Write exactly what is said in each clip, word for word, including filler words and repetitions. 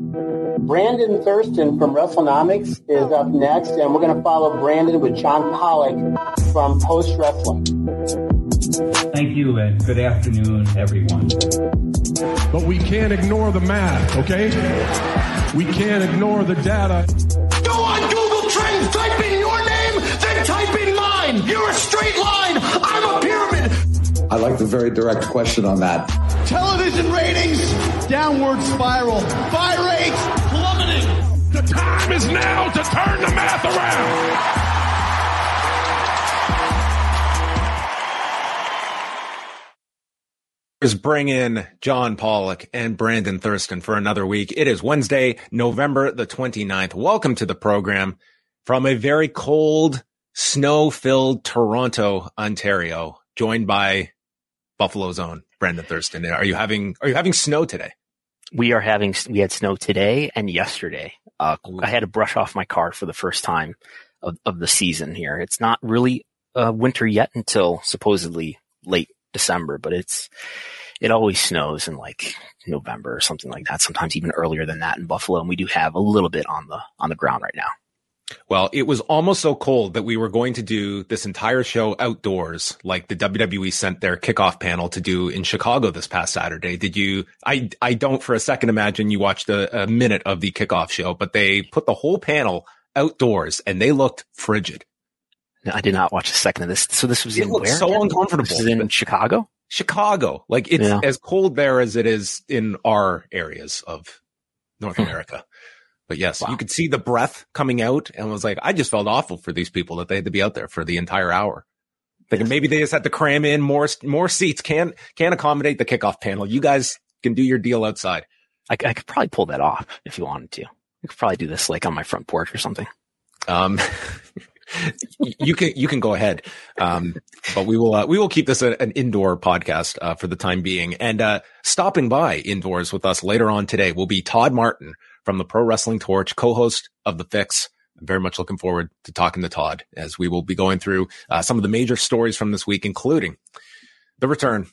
Brandon Thurston from Wrestlenomics is up next, and we're going to follow Brandon with John Pollock from Post Wrestling. Thank you, and good afternoon, everyone. But we can't ignore the math, okay? We can't ignore the data. Go on Google Trends, type in your name, then type in mine. You're a straight line. I'm a pyramid. I like the very direct question on that. Television ratings, downward spiral, buy rates plummeting. The time is now to turn the math around. Bring in John Pollock and Brandon Thurston for another week. It is Wednesday, November the twenty-ninth. Welcome to the program from a very cold, snow-filled Toronto, Ontario, joined by Buffalo's own Brandon Thurston. Are you having are you having snow today? We are having we had snow today and yesterday. Uh, I had to brush off my car for the first time of, of the season here. It's not really uh, winter yet until supposedly late December, but it's it always snows in like November or something like that, sometimes even earlier than that in Buffalo, and we do have a little bit on the on the ground right now. Well, it was almost so cold that we were going to do this entire show outdoors, like the W W E sent their kickoff panel to do in Chicago this past Saturday. Did you I I don't for a second imagine you watched a, a minute of the kickoff show, but they put the whole panel outdoors and they looked frigid. No, I did not watch a second of this. So this was it in where? So uncomfortable. This is in Chicago? Chicago. Like, it's yeah. as cold there as it is in our areas of North America. But yes, wow. You could see the breath coming out, and was like, I just felt awful for these people that they had to be out there for the entire hour. Like, yes. Maybe they just had to cram in more more seats. Can't, can't accommodate the kickoff panel. You guys can do your deal outside. I, I could probably pull that off if you wanted to. I could probably do this like on my front porch or something. Um... you can you can go ahead, um, but we will uh, we will keep this a, an indoor podcast uh, for the time being. And uh, stopping by indoors with us later on today will be Todd Martin from the Pro Wrestling Torch, co-host of The Fix. I'm very much looking forward to talking to Todd as we will be going through uh, some of the major stories from this week, including the return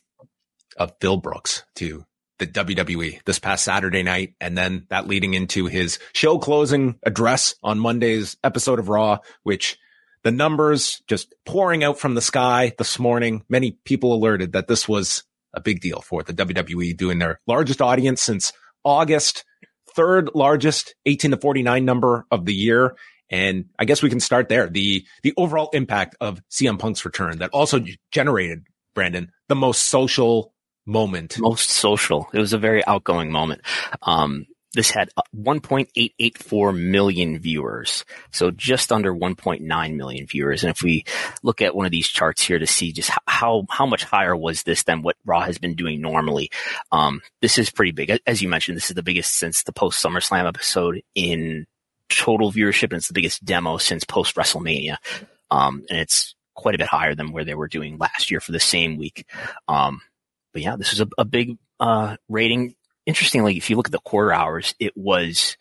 of Phil Brooks to the W W E this past Saturday night, and then that leading into his show closing address on Monday's episode of Raw, which the numbers just pouring out from the sky this morning. Many people alerted that this was a big deal for the W W E, doing their largest audience since August, third largest eighteen to forty-nine number of the year. And I guess we can start there. The the overall impact of C M Punk's return that also generated, Brandon, the most social moment. Most social. It was a very outgoing moment. Um This had one point eight eight four million viewers, so just under one point nine million viewers. And if we look at one of these charts here to see just how how much higher was this than what Raw has been doing normally, um, this is pretty big. As you mentioned, this is the biggest since the post-SummerSlam episode in total viewership, and it's the biggest demo since post-WrestleMania. Um, and it's quite a bit higher than where they were doing last year for the same week. Um, but, yeah, this is a, a big uh, rating. Interestingly, if you look at the quarter hours, it was,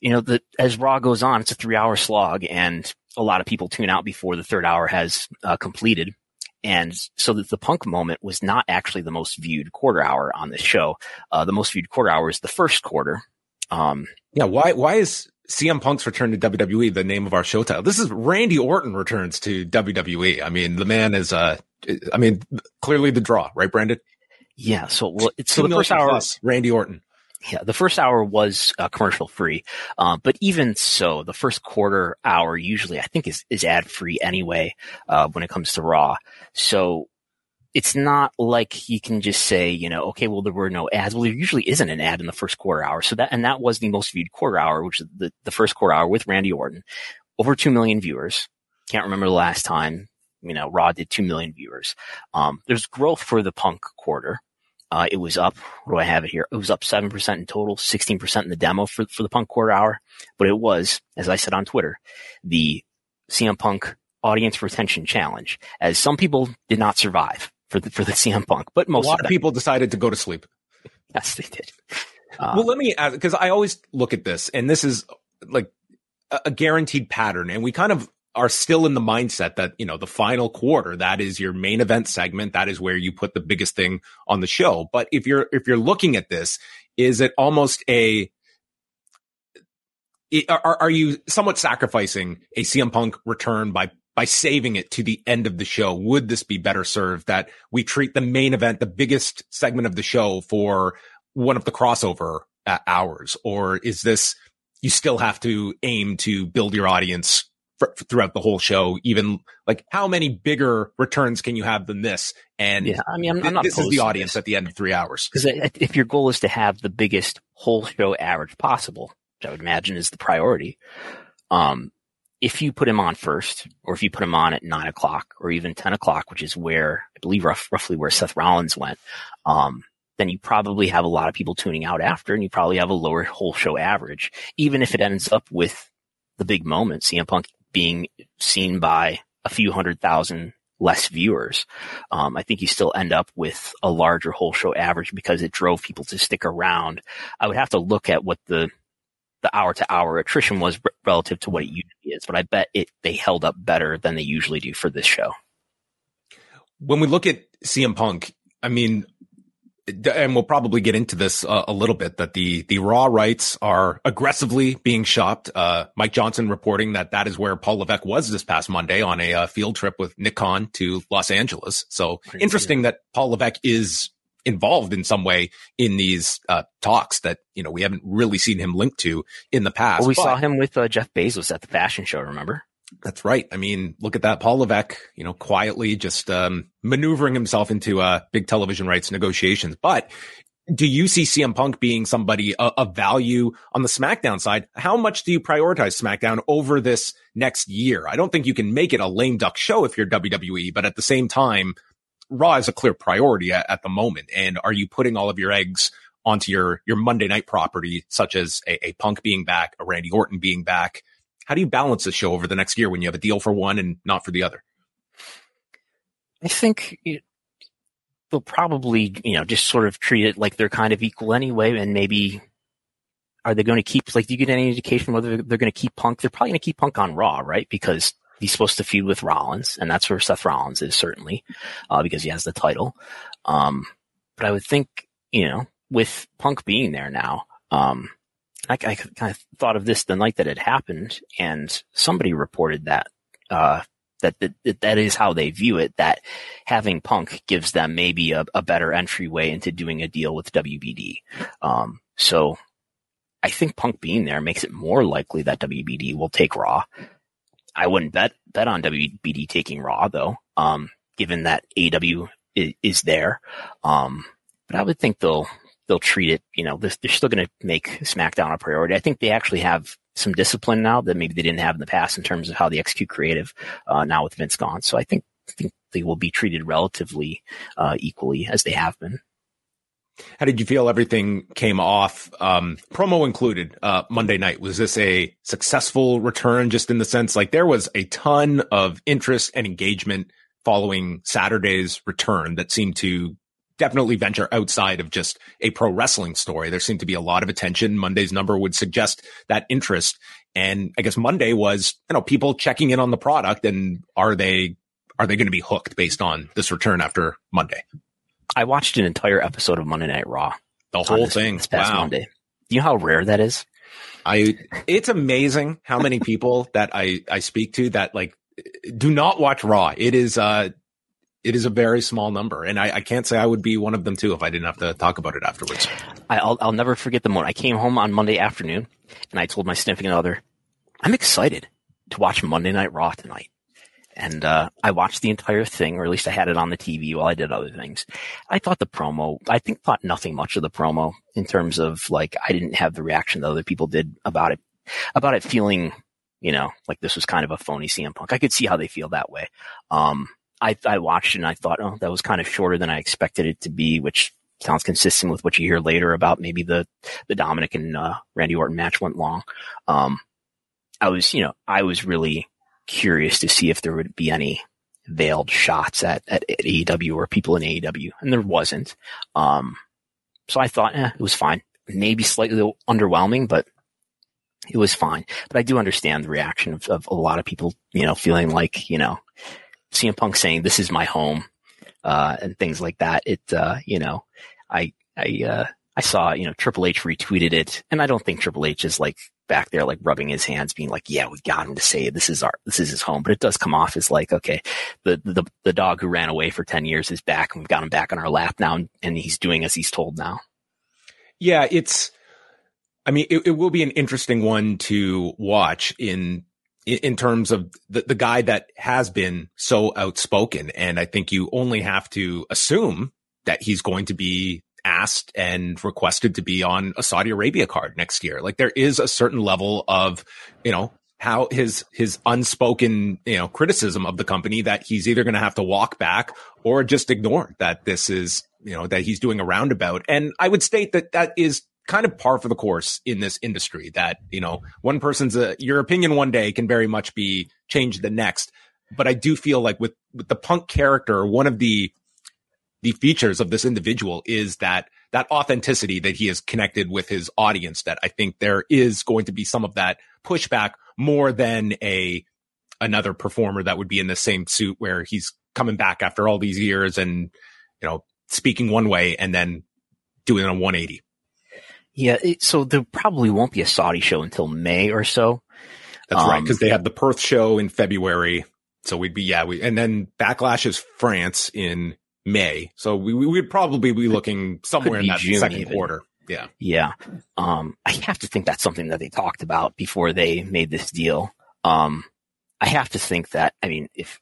you know, the, as Raw goes on, it's a three-hour slog, and a lot of people tune out before the third hour has uh, completed. And so that the Punk moment was not actually the most viewed quarter hour on this show. Uh, the most viewed quarter hour is the first quarter. Um, yeah, why why is C M Punk's return to W W E the name of our show title? This is Randy Orton returns to W W E. I mean, the man is, uh, I mean, clearly the draw, right, Brandon? Yeah, so well, it's so the first hour, plus, Randy Orton. Yeah, the first hour was uh, commercial free, uh, but even so, the first quarter hour usually I think is is ad free anyway uh, when it comes to Raw. So it's not like you can just say, you know, okay, well there were no ads. Well, there usually isn't an ad in the first quarter hour. So that and that was the most viewed quarter hour, which is the the first quarter hour with Randy Orton, over two million viewers. Can't remember the last time, you know, Raw did two million viewers. Um, there's growth for the Punk quarter. Uh, it was up, what do I have it here? It was up seven percent in total, sixteen percent in the demo for, for the Punk quarter hour. But it was, as I said on Twitter, the C M Punk audience retention challenge, as some people did not survive for the, for the C M Punk, but most of them. A lot of people decided to go to sleep. Yes, they did. Uh, well, let me ask, because I always look at this, and this is like a, a guaranteed pattern, and we kind of are still in the mindset that, you know, the final quarter, that is your main event segment. That is where you put the biggest thing on the show. But if you're, if you're looking at this, is it almost a, are, are you somewhat sacrificing a C M Punk return by by saving it to the end of the show? Would this be better served that we treat the main event, the biggest segment of the show, for one of the crossover uh, hours? Or is this, you still have to aim to build your audience for, for throughout the whole show? Even like, how many bigger returns can you have than this? And yeah, I mean, I'm, th- I'm not this is the audience this. At the end of three hours. Because if your goal is to have the biggest whole show average possible, which I would imagine is the priority, um, if you put him on first, or if you put him on at nine o'clock or even ten o'clock, which is where I believe rough, roughly where Seth Rollins went, um, then you probably have a lot of people tuning out after, and you probably have a lower whole show average, even if it ends up with the big moment, C M Punk being seen by a few hundred thousand less viewers. Um, I think you still end up with a larger whole show average because it drove people to stick around. I would have to look at what the, the hour to hour attrition was relative to what it usually is, but I bet it, they held up better than they usually do for this show. When we look at C M Punk, I mean, and we'll probably get into this uh, a little bit, that the, the Raw rights are aggressively being shopped. Uh, Mike Johnson reporting that that is where Paul Levesque was this past Monday on a uh, field trip with Nick Khan to Los Angeles. So Pretty interesting true. That Paul Levesque is involved in some way in these uh, talks that, you know, we haven't really seen him linked to in the past. Well, we but, saw him with uh, Jeff Bezos at the fashion show, remember? That's right. I mean, look at that. Paul Levesque, you know, quietly just um, maneuvering himself into uh, big television rights negotiations. But do you see C M Punk being somebody uh, of value on the SmackDown side? How much do you prioritize SmackDown over this next year? I don't think you can make it a lame duck show if you're W W E, but at the same time, Raw is a clear priority at, at the moment. And are you putting all of your eggs onto your, your Monday night property, such as a, a Punk being back, a Randy Orton being back? How do you balance the show over the next year when you have a deal for one and not for the other? I think it, they'll probably, you know, just sort of treat it like they're kind of equal anyway. And maybe, are they going to keep, like, do you get any indication whether they're going to keep Punk? They're probably going to keep Punk on Raw, right? Because he's supposed to feud with Rollins, and that's where Seth Rollins is, certainly, uh, because he has the title. Um, but I would think, you know, with Punk being there now, um, I, I kind of thought of this the night that it happened, and somebody reported that, uh, that, that that is how they view it, that having Punk gives them maybe a, a better entryway into doing a deal with W B D. Um, so I think Punk being there makes it more likely that W B D will take Raw. I wouldn't bet bet on W B D taking Raw, though, um, given that A E W is, is there. Um, but I would think they'll they'll treat it, you know, they're, they're still going to make SmackDown a priority. I think they actually have some discipline now that maybe they didn't have in the past in terms of how they execute creative uh, now with Vince gone. So I think, I think they will be treated relatively uh, equally as they have been. How did you feel everything came off, um, promo included, uh, Monday night? Was this a successful return, just in the sense, like, there was a ton of interest and engagement following Saturday's return that seemed to definitely venture outside of just a pro wrestling story? There seemed to be a lot of attention. Monday's number would suggest that interest. And I guess Monday was, you know, people checking in on the product, and are they, are they going to be hooked based on this return after Monday? I watched an entire episode of Monday Night Raw. The whole this, thing. This past wow. Monday. You know how rare that is? I. It's amazing how many people that I, I speak to that, like, do not watch Raw. It is uh, it is a very small number. And I, I can't say I would be one of them, too, if I didn't have to talk about it afterwards. I'll, I'll never forget the moment. I came home on Monday afternoon, and I told my significant other, I'm excited to watch Monday Night Raw tonight. And uh, I watched the entire thing, or at least I had it on the T V while I did other things. I thought the promo, I think thought nothing much of the promo in terms of, like, I didn't have the reaction that other people did about it, about it feeling, you know, like this was kind of a phony C M Punk. I could see how they feel that way. Um, I, I watched it and I thought, oh, that was kind of shorter than I expected it to be, which sounds consistent with what you hear later about maybe the, the Dominic and uh, Randy Orton match went long. Um, I was, you know, I was really curious to see if there would be any veiled shots at, at, at A E W or people in A E W, and there wasn't. Um, so I thought, eh, it was fine. Maybe slightly underwhelming, but it was fine. But I do understand the reaction of, of a lot of people, you know, feeling like, you know, C M Punk saying, this is my home, uh, and things like that. It, uh, you know, I, I, uh, I saw, you know, Triple H retweeted it, and I don't think Triple H is, like, back there, like rubbing his hands, being like, yeah, we got him to say it. This is our, this is his home. But it does come off as like, okay, the, the, the dog who ran away for ten years is back, and we've got him back on our lap now, and, and he's doing as he's told now. Yeah. It's, I mean, it, it will be an interesting one to watch in, in terms of the, the guy that has been so outspoken. And I think you only have to assume that he's going to be asked and requested to be on a Saudi Arabia card next year. Like, there is a certain level of, you know, how his, his unspoken, you know, criticism of the company that he's either going to have to walk back or just ignore, that this is, you know, that he's doing a roundabout. And I would state that that is kind of par for the course in this industry, that, you know, one person's a, your opinion one day can very much be changed the next. But I do feel like with, with the Punk character, one of the, the features of this individual is that, that authenticity that he has connected with his audience, that I think there is going to be some of that pushback more than a, another performer that would be in the same suit where he's coming back after all these years and, you know, speaking one way and then doing a one eighty. Yeah, it, so there probably won't be a Saudi show until May or so. That's um, right, because they have the Perth show in February. So we'd be, yeah, we, and then Backlash is France in May. So we, we would probably be looking somewhere in that June, second even. Quarter. Yeah. Yeah. Um, I have to think that's something that they talked about before they made this deal. Um, I have to think that, I mean, if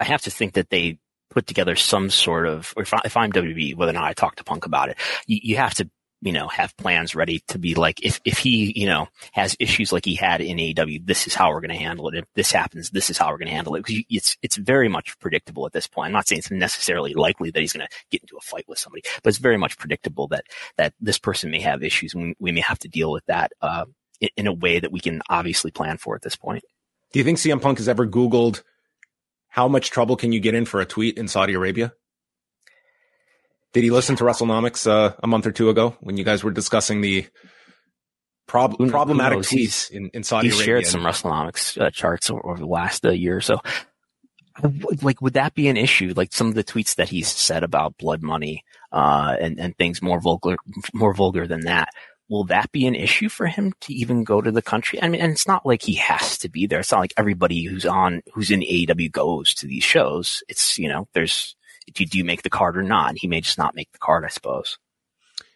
I have to think that they put together some sort of, or if, I, if I'm W B, whether or not I talk to Punk about it, you, you have to, you know, have plans ready to be like, if, if he, you know, has issues like he had in A E W, this is how we're going to handle it. If this happens, this is how we're going to handle it. Because it's, it's very much predictable at this point. I'm not saying it's necessarily likely that he's going to get into a fight with somebody, but it's very much predictable that, that this person may have issues, and we, we may have to deal with that, uh, in, in a way that we can obviously plan for at this point. Do you think C M Punk has ever Googled how much trouble can you get in for a tweet in Saudi Arabia? Did he listen to Wrestlenomics uh, a month or two ago when you guys were discussing the prob- problematic tweets in, in Saudi Arabia? He shared some Wrestlenomics uh, charts over, over the last uh, year or so. Like, would that be an issue? Like, some of the tweets that he's said about blood money uh, and, and things more vulgar, more vulgar than that. Will that be an issue for him to even go to the country? I mean, and it's not like he has to be there. It's not like everybody who's on, who's in A E W goes to these shows. It's, you know, there's, do you make the card or not? He may just not make the card, I suppose.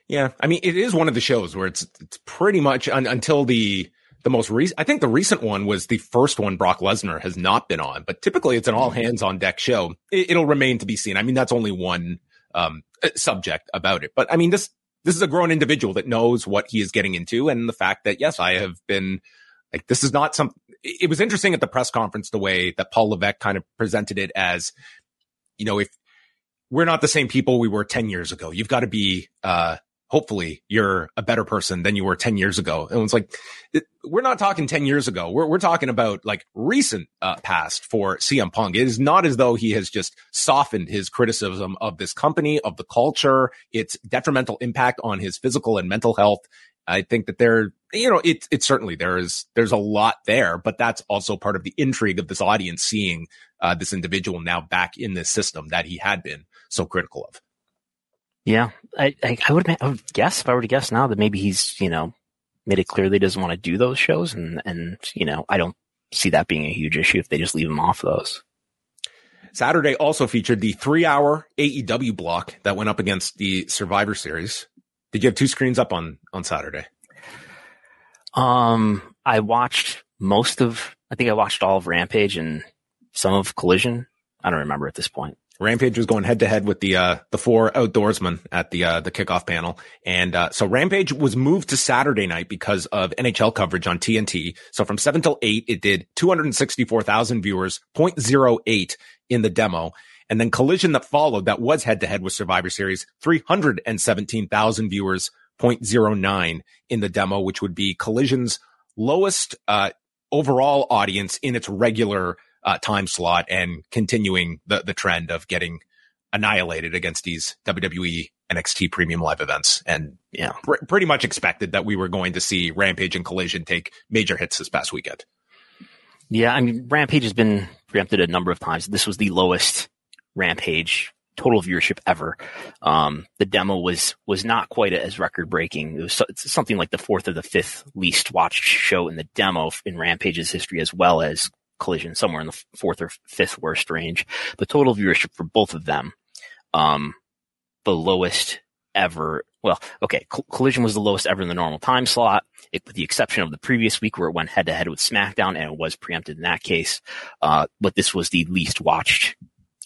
Yeah. I mean, it is one of the shows where it's, it's pretty much un- until the, the most recent, I think the recent one was the first one Brock Lesnar has not been on, but typically it's an all hands on deck show. It, it'll remain to be seen. I mean, that's only one um, subject about it, but I mean, this, this is a grown individual that knows what he is getting into. And the fact that, yes, I have been like, this is not some, it was interesting at the press conference, the way that Paul Levesque kind of presented it as, you know, if, we're not the same people we were ten years ago. You've got to be, uh, hopefully you're a better person than you were ten years ago. And it's like, it, we're not talking ten years ago. We're, we're talking about like recent, uh, past for C M Punk. It is not as though he has just softened his criticism of this company, of the culture, its detrimental impact on his physical and mental health. I think that there, you know, it's, it's certainly there is, there's a lot there, but that's also part of the intrigue of this audience seeing, uh, this individual now back in this system that he had been so critical of. Yeah. I, I, I would, I would guess, if I were to guess now, that maybe he's, you know, made it clear that he doesn't want to do those shows. And, and, you know, I don't see that being a huge issue if they just leave him off those. Saturday also featured the three hour A E W block that went up against the Survivor Series. Did you have two screens up on, on Saturday? Um, I watched most of, I think I watched all of Rampage and some of Collision. I don't remember at this point. Rampage was going head to head with the, uh, the four outdoorsmen at the, uh, the kickoff panel. And, uh, so Rampage was moved to Saturday night because of N H L coverage on T N T. So from seven till eight, it did two hundred sixty-four thousand viewers, zero point zero eight in the demo. And then Collision that followed, that was head-to-head with Survivor Series, three hundred seventeen thousand viewers, zero point zero nine in the demo, which would be Collision's lowest uh, overall audience in its regular uh, time slot, and continuing the, the trend of getting annihilated against these W W E N X T Premium Live events. And yeah, pr- pretty much expected that we were going to see Rampage and Collision take major hits this past weekend. Yeah, I mean, Rampage has been preempted a number of times. This was the lowest Rampage total viewership ever. Um, the demo was was not quite as record breaking. It was so, it's something like the fourth or the fifth least watched show in the demo in Rampage's history, as well as Collision, somewhere in the fourth or fifth worst range. The total viewership for both of them, um, the lowest ever. Well, okay, Coll- Collision was the lowest ever in the normal time slot, it, with the exception of the previous week where it went head-to-head with SmackDown, and it was preempted in that case. Uh, but this was the least watched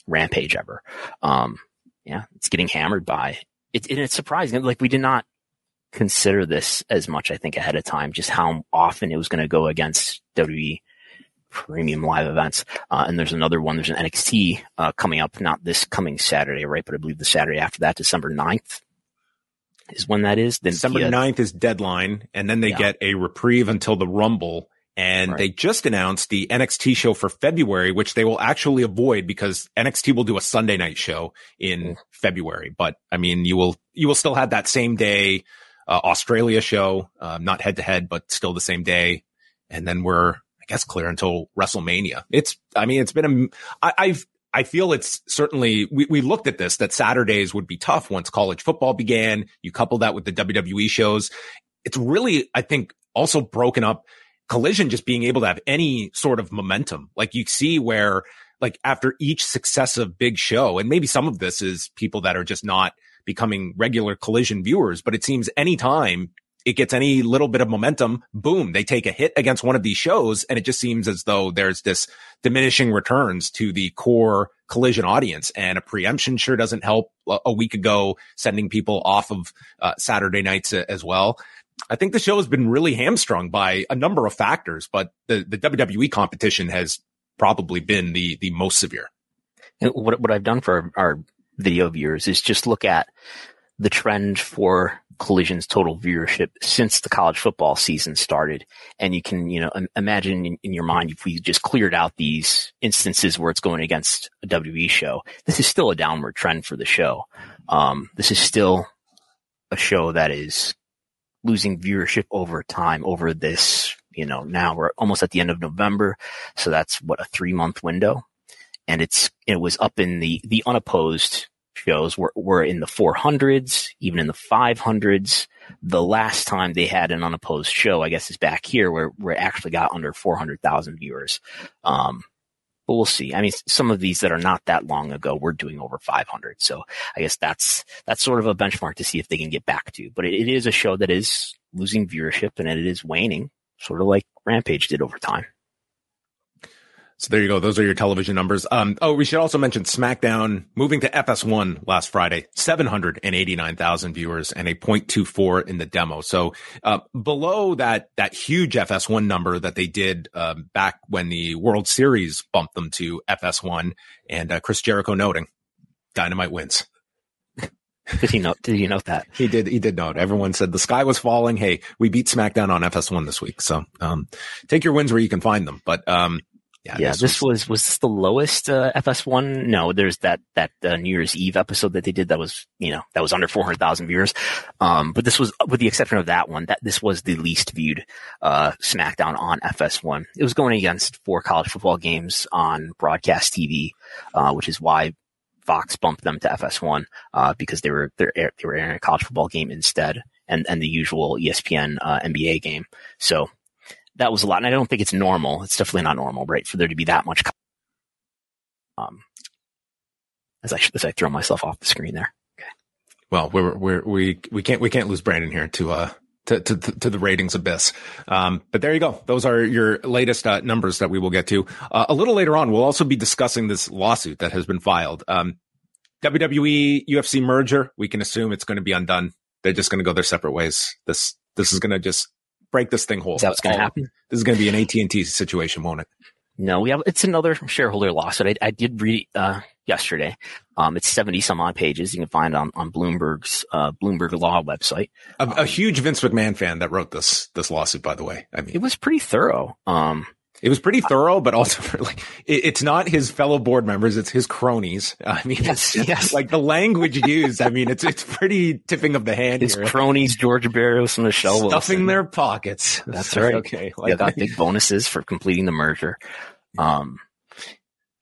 Rampage ever. Um, yeah, it's getting hammered by it, and it's surprising. Like, we did not consider this as much, I think, ahead of time, just how often it was going to go against W W E premium live events. Uh, and there's another one. There's an N X T uh, coming up, not this coming Saturday, right? But I believe the Saturday after that, December ninth. Is when that is. Then December ninth is deadline, and then they yeah. get a reprieve until the Rumble. And right. they just announced the N X T show for February, which they will actually avoid because N X T will do a Sunday night show in mm. February. But I mean, you will you will still have that same day uh, Australia show, uh, not head to head, but still the same day. And then we're, I guess, clear until WrestleMania. It's, I mean, it's been a, I, I've. I feel it's certainly, we, we looked at this, that Saturdays would be tough once college football began. You couple that with the W W E shows. It's really, I think, also broken up Collision just being able to have any sort of momentum. Like, you see where, like, after each successive big show, and maybe some of this is people that are just not becoming regular Collision viewers, but it seems anytime it gets any little bit of momentum, boom, they take a hit against one of these shows. And it just seems as though there's this diminishing returns to the core Collision audience. And a preemption sure doesn't help a week ago, sending people off of uh, Saturday nights as well. I think the show has been really hamstrung by a number of factors, but the, the W W E competition has probably been the, the most severe. And what, what I've done for our video viewers is just look at the trend for Collision's total viewership since the college football season started. And you can, you know, imagine in, in your mind, if we just cleared out these instances where it's going against a W W E show, this is still a downward trend for the show. Um, this is still a show that is losing viewership over time over this, you know, now we're almost at the end of November. So that's what, a three month window. And it's, it was up in the, the unopposed shows were, were in the four hundreds, even in the five hundreds. The last time they had an unopposed show, I guess, is back here where, where it actually got under four hundred thousand viewers. Um, but we'll see. I mean, some of these that are not that long ago were doing over five hundred. So I guess that's, that's sort of a benchmark to see if they can get back to. But it, it is a show that is losing viewership, and it is waning, sort of like Rampage did over time. So there you go. Those are your television numbers. Um, oh, we should also mention SmackDown moving to F S one last Friday, seven hundred eighty-nine thousand viewers and a point two four in the demo. So uh, below that that huge F S one number that they did um, back when the World Series bumped them to F S one, and uh, Chris Jericho noting, Dynamite wins. Did he note? Did he note that? He did. He did note. Everyone said the sky was falling. Hey, we beat SmackDown on F S one this week. So um, take your wins where you can find them. But um Yeah, yeah, this, this was, was, was this the lowest uh, F S one? No, there's that, that uh, New Year's Eve episode that they did that was, you know, that was under four hundred thousand viewers. Um, but this was, with the exception of that one, that this was the least viewed uh, SmackDown on F S one. It was going against four college football games on broadcast T V, uh, which is why Fox bumped them to F S one, uh, because they were, they were airing a college football game instead, and, and the usual E S P N uh, N B A game. So that was a lot. And I don't think it's normal. It's definitely not normal, right, for there to be that much. Um, as I, as I throw myself off the screen there. Okay. Well, we're, we're, we, we can't, we can't lose Brandon here to, uh, to, to, to the ratings abyss. Um, but there you go. Those are your latest uh, numbers that we will get to uh, a little later on. We'll also be discussing this lawsuit that has been filed. Um, W W E U F C merger. We can assume it's going to be undone. They're just going to go their separate ways. This, this is going to just break this thing whole. That's going to happen. This is going to be an A T and T situation, won't it? No, we have. It's another shareholder lawsuit. I, I did read uh, yesterday. Um, it's seventy some odd pages. You can find on on Bloomberg's uh, Bloomberg Law website. A, um, a huge Vince McMahon fan that wrote this this lawsuit, by the way. I mean, it was pretty thorough. Um, it was pretty thorough, but also for, like, it, it's not his fellow board members; it's his cronies. I mean, yes, it's, yes. Like the language used. I mean, it's it's pretty tipping of the hand. His here. cronies, George Barrios and Michelle Wilson, stuffing their pockets. That's, That's right. Okay, like, yeah, got big bonuses for completing the merger. Um,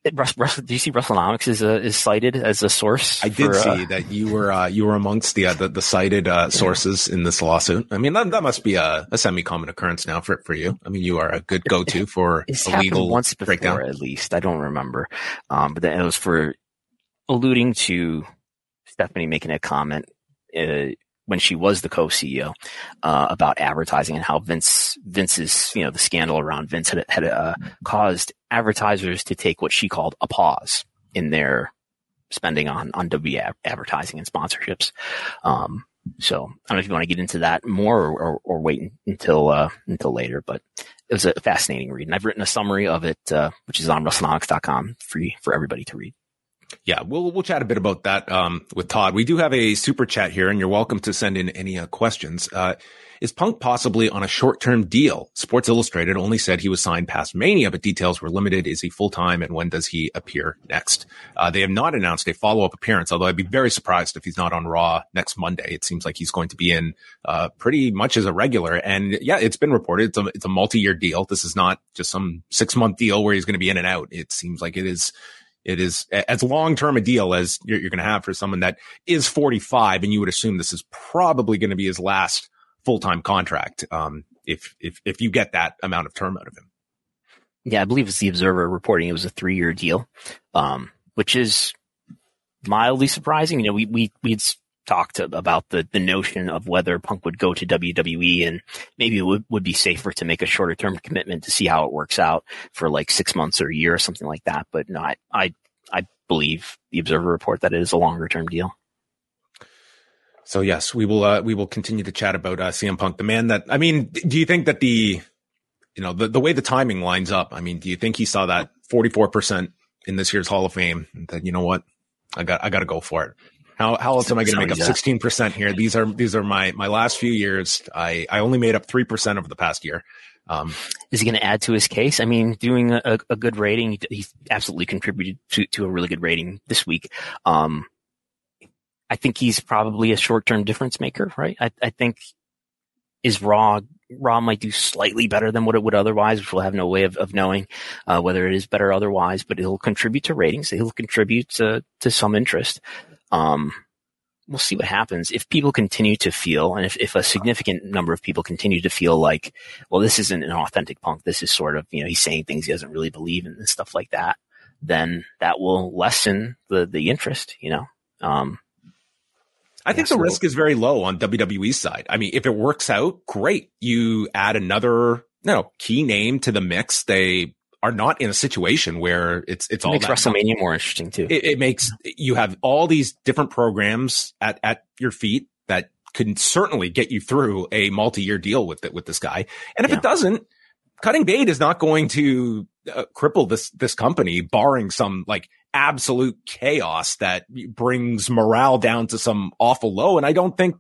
It, do you see Wrestlenomics is uh, is cited as a source? I did for, see uh, that you were uh, you were amongst the uh, the, the cited uh, sources in this lawsuit. I mean, that, that must be a, a semi common occurrence now for for you. I mean, you are a good go to for it's a legal once before, breakdown. At least I don't remember, um, but that it was for alluding to Stephanie making a comment uh, when she was the co-C E O uh, about advertising and how Vince Vince's you know the scandal around Vince had had uh, caused advertisers to take what she called a pause in their spending on, on W W E advertising and sponsorships. Um, so I don't know if you want to get into that more or, or, or wait until, uh, until later, but it was a fascinating read. And I've written a summary of it, uh, which is on Wrestlenomics dot com, free for everybody to read. Yeah, we'll we'll chat a bit about that um, with Todd. We do have a super chat here, and you're welcome to send in any uh, questions. Uh, is Punk possibly on a short-term deal? Sports Illustrated only said he was signed past Mania, but details were limited. Is he full-time, and when does he appear next? Uh, they have not announced a follow-up appearance, although I'd be very surprised if he's not on Raw next Monday. It seems like he's going to be in uh, pretty much as a regular. And, yeah, it's been reported. It's a, it's a multi-year deal. This is not just some six-month deal where he's going to be in and out. It seems like it is... It is as long-term a deal as you're, you're going to have for someone that is forty-five, and you would assume this is probably going to be his last full-time contract um, if if if you get that amount of term out of him. Yeah, I believe it's the Observer reporting it was a three-year deal, um, which is mildly surprising. You know, we we we'd talked about the the notion of whether Punk would go to W W E, and maybe it would, would be safer to make a shorter term commitment to see how it works out for like six months or a year or something like that. But no, I I, I believe the Observer report that it is a longer term deal. So yes, we will uh, we will continue to chat about uh, C M Punk, the man that I mean. Do you think that the you know the the way the timing lines up? I mean, do you think he saw that forty-four percent in this year's Hall of Fame and said, you know what, I got I got to go for it. How, how else am I going to make up sixteen percent here? These are, these are my, my last few years. I, I only made up three percent over the past year. Um, is he going to add to his case? I mean, doing a, a good rating, he absolutely contributed to, to a really good rating this week. Um, I think he's probably a short-term difference maker, right? I, I think is Raw, Raw might do slightly better than what it would otherwise, which we'll have no way of, of knowing uh, whether it is better otherwise, but he'll contribute to ratings. He'll contribute to, to some interest. Um, we'll see what happens if people continue to feel, and if, if a significant number of people continue to feel like, well, this isn't an authentic Punk. This is sort of, you know, he's saying things he doesn't really believe in and stuff like that. Then that will lessen the, the interest, you know? Um, I yeah, think the so risk is very low on W W E's side. I mean, if it works out, great. You add another, you know, key name to the mix. They are not in a situation where it's it's all it makes WrestleMania more interesting too. It, it makes you have all these different programs at, at your feet that can certainly get you through a multi-year deal with it, with this guy. And if yeah. it doesn't, cutting bait is not going to uh, cripple this this company, barring some like absolute chaos that brings morale down to some awful low. And I don't think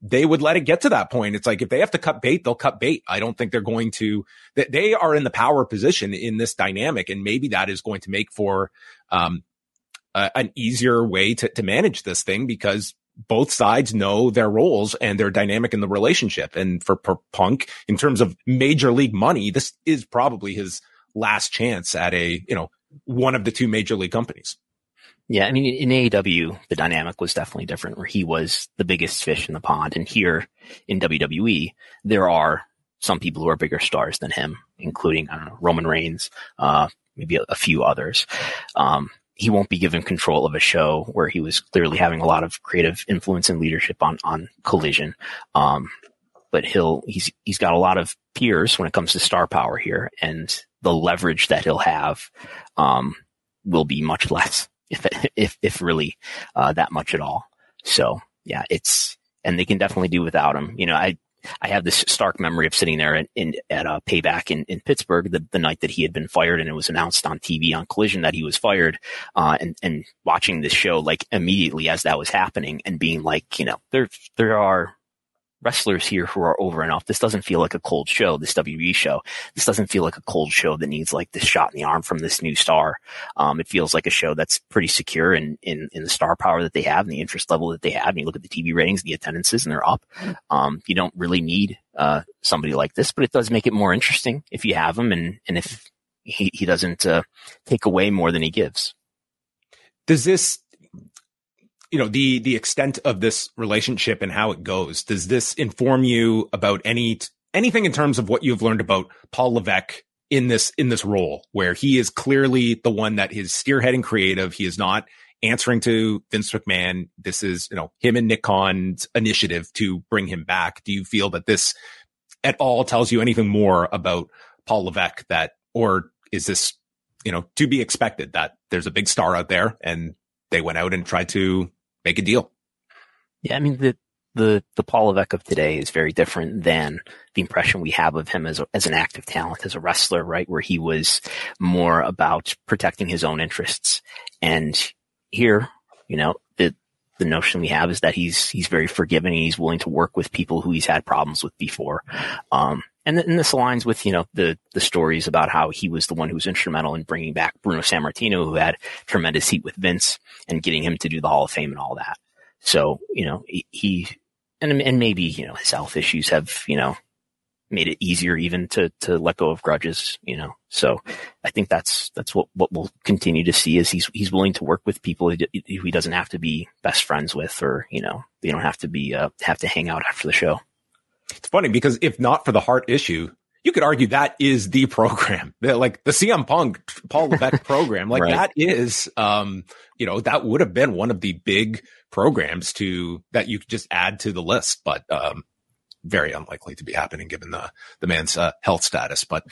they would let it get to that point. It's like, if they have to cut bait, they'll cut bait. I don't think they're going to, that they are in the power position in this dynamic. And maybe that is going to make for, um, a, an easier way to, to manage this thing, because both sides know their roles and their dynamic in the relationship. And for, for Punk, in terms of major league money, this is probably his last chance at a, you know, one of the two major league companies. Yeah, I mean, in A E W, the dynamic was definitely different, where he was the biggest fish in the pond. And here in W W E, there are some people who are bigger stars than him, including, I don't know, Roman Reigns, uh, maybe a, a few others. Um, he won't be given control of a show where he was clearly having a lot of creative influence and leadership on, on Collision. Um, but he'll, he's, he's got a lot of peers when it comes to star power here, and the leverage that he'll have, um, will be much less. If, if, if really, uh, that much at all. So yeah, it's, and they can definitely do without him. You know, I, I have this stark memory of sitting there in, in at a Payback in, in Pittsburgh, the, the night that he had been fired, and it was announced on T V on Collision that he was fired, uh, and, and watching this show, like immediately as that was happening, and being like, you know, there, there are wrestlers here who are over and off. This doesn't feel like a cold show, this W W E show. This doesn't feel like a cold show that needs like this shot in the arm from this new star. Um, it feels like a show that's pretty secure in, in, in the star power that they have and the interest level that they have. And you look at the T V ratings, the attendances, and they're up. Um, you don't really need, uh, somebody like this, but it does make it more interesting if you have them. And, and if, he, he doesn't uh, take away more than he gives. Does this, you know, the, the extent of this relationship and how it goes, does this inform you about any, anything in terms of what you've learned about Paul Levesque in this, in this role where he is clearly the one that is spearheading creative? He is not answering to Vince McMahon. This is, you know, him and Nick Khan's initiative to bring him back. Do you feel that this at all tells you anything more about Paul Levesque that, or is this, you know, to be expected that there's a big star out there and they went out and tried to make a deal? Yeah, I mean, the the the Paul Levesque of today is very different than the impression we have of him as a, as an active talent, as a wrestler, right? Where he was more about protecting his own interests. And here, you know, the the notion we have is that he's he's very forgiving and he's willing to work with people who he's had problems with before. Um, and, and this aligns with, you know, the the stories about how he was the one who was instrumental in bringing back Bruno Sammartino, who had tremendous heat with Vince, and getting him to do the Hall of Fame and all that. So, you know, he and and maybe, you know, his health issues have, you know, made it easier even to to let go of grudges, you know. So I think that's that's what what we'll continue to see is he's he's willing to work with people who he doesn't have to be best friends with, or, you know, they don't have to be uh, have to hang out after the show. It's funny because if not for the heart issue, you could argue that is the program, like the C M Punk Paul Levesque program, like right. That is, um, you know, that would have been one of the big programs to that you could just add to the list, but um, very unlikely to be happening given the, the man's uh, health status. But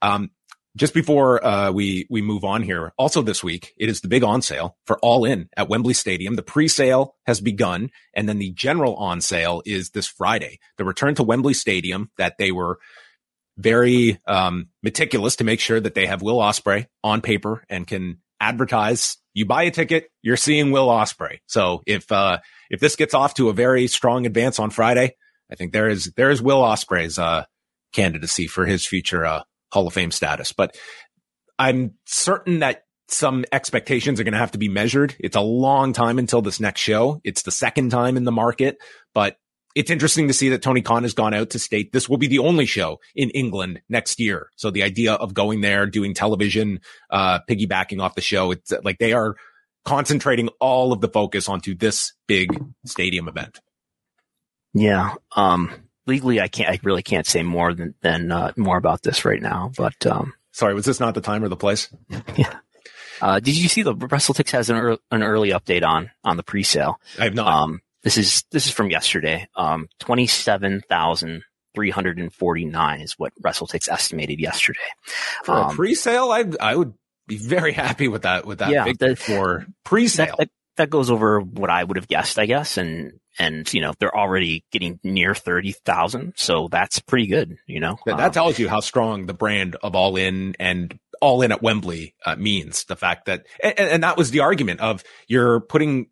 um, just before uh, we, we move on here, also this week, it is the big on sale for All In at Wembley Stadium. The pre-sale has begun, and then the general on sale is this Friday. The return to Wembley Stadium that they were very um, meticulous to make sure that they have Will Ospreay on paper and can advertise. You buy a ticket, you're seeing Will Ospreay. So if uh, if this gets off to a very strong advance on Friday, I think there is there is Will Ospreay's uh, candidacy for his future uh, Hall of Fame status. But I'm certain that some expectations are going to have to be measured. It's a long time until this next show. It's the second time in the market. But it's interesting to see that Tony Khan has gone out to state this will be the only show in England next year. So the idea of going there, doing television, uh, piggybacking off the show, it's like they are concentrating all of the focus onto this big stadium event. Yeah. Um, legally, I can't, I really can't say more than, than, uh, more about this right now, but, um, sorry, was this not the time or the place? Yeah. Uh, did you see the WrestleTix has an, er- an early update on, on the pre-sale? I have not. Um, this is, this is from yesterday. Um, twenty-seven thousand three hundred forty-nine is what WrestleTix estimated yesterday. For um, a pre-sale, I, I would be very happy with that, with that yeah, the, for pre-sale. That, that, that goes over what I would have guessed, I guess. And, And, you know, they're already getting near thirty thousand. So that's pretty good, you know. That, that um, tells you how strong the brand of All In and All In at Wembley uh, means. The fact that, and, and that was the argument of you're putting,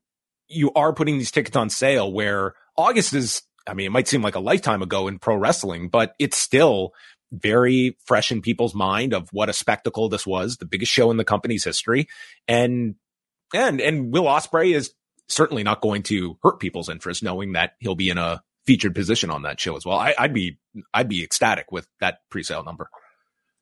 you are putting these tickets on sale where August is, I mean, it might seem like a lifetime ago in pro wrestling, but it's still very fresh in people's mind of what a spectacle this was, the biggest show in the company's history. And, and, and Will Ospreay is certainly not going to hurt people's interest, knowing that he'll be in a featured position on that show as well. I, I'd be, I'd be ecstatic with that pre-sale number.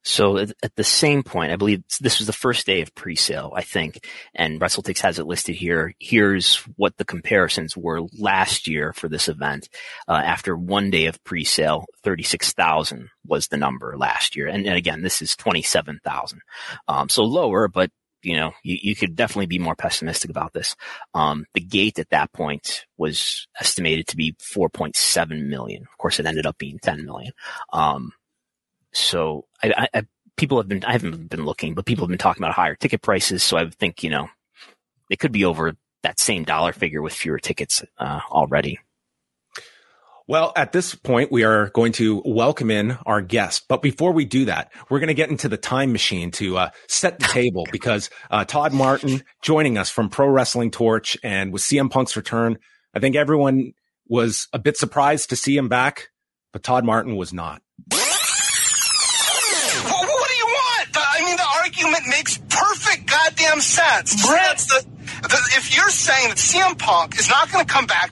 So at, at the same point, I believe this was the first day of pre-sale, I think, and WrestleTix has it listed here. Here's what the comparisons were last year for this event. Uh, after one day of pre-sale, thirty-six thousand was the number last year. And, and again, this is twenty-seven thousand. Um, so lower, but you know, you, you could definitely be more pessimistic about this. Um, the gate at that point was estimated to be four point seven million. Of course, it ended up being ten million. Um, so I, I, I, people have been, I haven't been looking, but people have been talking about higher ticket prices. So I would think, you know, it could be over that same dollar figure with fewer tickets uh, already. Well, at this point, we are going to welcome in our guest. But before we do that, we're going to get into the time machine to uh, set the table because uh, Todd Martin joining us from Pro Wrestling Torch, and with C M Punk's return, I think everyone was a bit surprised to see him back, but Todd Martin was not. Well, what do you want? I mean, the argument makes perfect goddamn sense. Brett, the, the, if you're saying that C M Punk is not going to come back,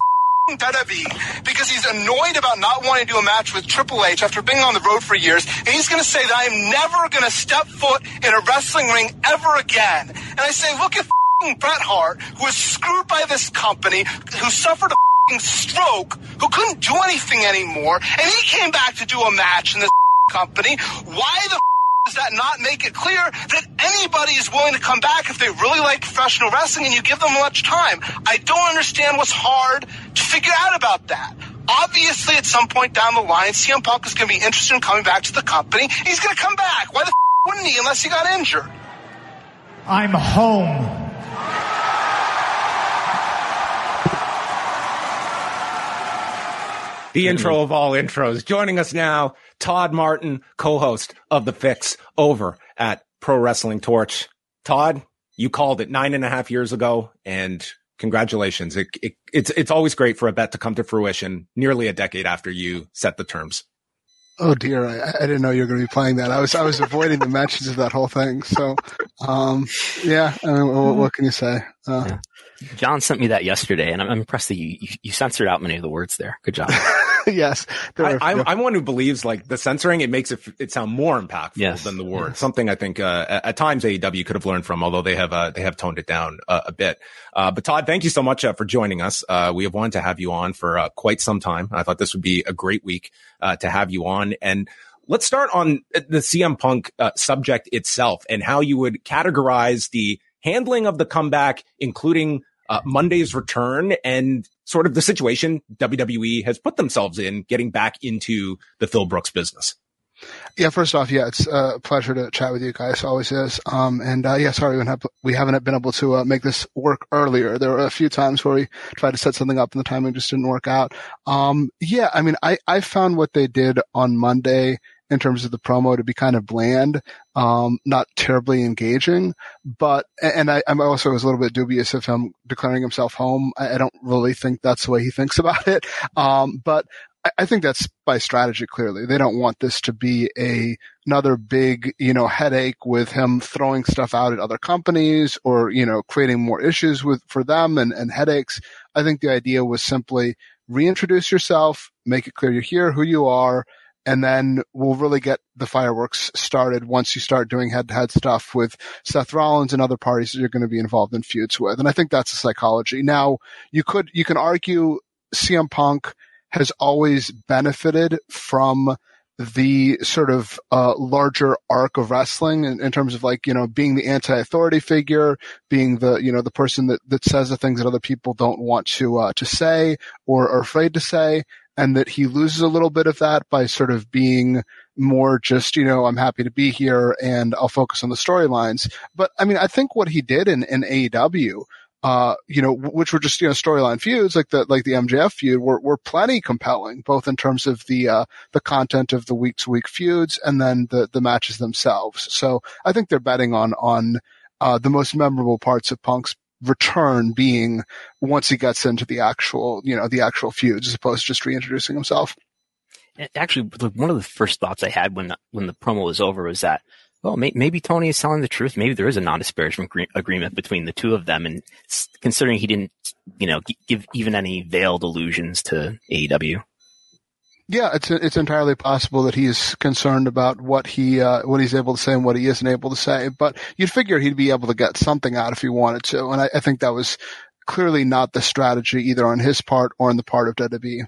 gotta be, because he's annoyed about not wanting to do a match with Triple H after being on the road for years, and he's going to say that I'm never going to step foot in a wrestling ring ever again. And I say, look at f***ing Bret Hart, who was screwed by this company, who suffered a f***ing stroke, who couldn't do anything anymore, and he came back to do a match in this f***ing company. Why the f***? Does that not make it clear that anybody is willing to come back if they really like professional wrestling and you give them much time? I don't understand what's hard to figure out about that. Obviously, at some point down the line, C M Punk is going to be interested in coming back to the company. He's going to come back. Why the f*** wouldn't he, unless he got injured? I'm home. The intro of all intros. Joining us now, Todd Martin, co-host of The Fix over at Pro Wrestling Torch. Todd, you called it nine and a half years ago, and congratulations. It, it, it's it's always great for a bet to come to fruition nearly a decade after you set the terms. Oh dear, I, I didn't know you were going to be playing that. I was I was avoiding the mentions of that whole thing. So, um, yeah, I mean, what, what can you say? Uh, yeah. John sent me that yesterday, and I'm impressed that you, you, you censored out many of the words there. Good job. Yes. I, I'm, I'm one who believes, like, the censoring, it makes it, it sound more impactful yes. than the word. Yes. Something I think uh, at, at times A E W could have learned from, although they have uh, they have toned it down uh, a bit. Uh, but Todd, thank you so much uh, for joining us. Uh, we have wanted to have you on for uh, quite some time. I thought this would be a great week uh, to have you on. And let's start on the C M Punk uh, subject itself and how you would categorize the handling of the comeback, including uh, Monday's return and sort of the situation W W E has put themselves in getting back into the Phil Brooks business. Yeah, first off, yeah, it's a pleasure to chat with you guys. Always is. Um, and, uh, yeah, sorry, we haven't been able to uh, make this work earlier. There were a few times where we tried to set something up and the timing just didn't work out. Um, yeah, I mean, I, I found what they did on Monday in terms of the promo to be kind of bland, um, not terribly engaging, but, and I, I'm also was a little bit dubious of him declaring himself home. I, I don't really think that's the way he thinks about it. Um, but I, I think that's by strategy, clearly. They don't want this to be a, another big, you know, headache with him throwing stuff out at other companies or, you know, creating more issues with, for them and, and headaches. I think the idea was simply reintroduce yourself, make it clear you're here, who you are, and then we'll really get the fireworks started once you start doing head-to-head stuff with Seth Rollins and other parties that you're going to be involved in feuds with. And I think that's the psychology. Now, you could, you can argue C M Punk has always benefited from the sort of uh larger arc of wrestling in, in terms of, like, you know, being the anti-authority figure, being the, you know, the person that, that says the things that other people don't want to, uh, to say or are afraid to say. And that he loses a little bit of that by sort of being more just, you know, I'm happy to be here and I'll focus on the storylines. But I mean, I think what he did in, in A E W, uh, you know, which were just, you know, storyline feuds like the, like the M J F feud were, were plenty compelling, both in terms of the, uh, the content of the week to week feuds and then the, the matches themselves. So I think they're betting on, on, uh, the most memorable parts of Punk's return being once he gets into the actual, you know, the actual feuds as opposed to just reintroducing himself. Actually, one of the first thoughts I had when the, when the promo was over was that, well, may, maybe Tony is telling the truth. Maybe there is a non-disparagement agreement between the two of them. And considering he didn't, you know, give even any veiled allusions to A E W. Yeah, it's it's entirely possible that he's concerned about what he uh, what he's able to say and what he isn't able to say. But you'd figure he'd be able to get something out if he wanted to, and I, I think that was clearly not the strategy either on his part or on the part of W W E.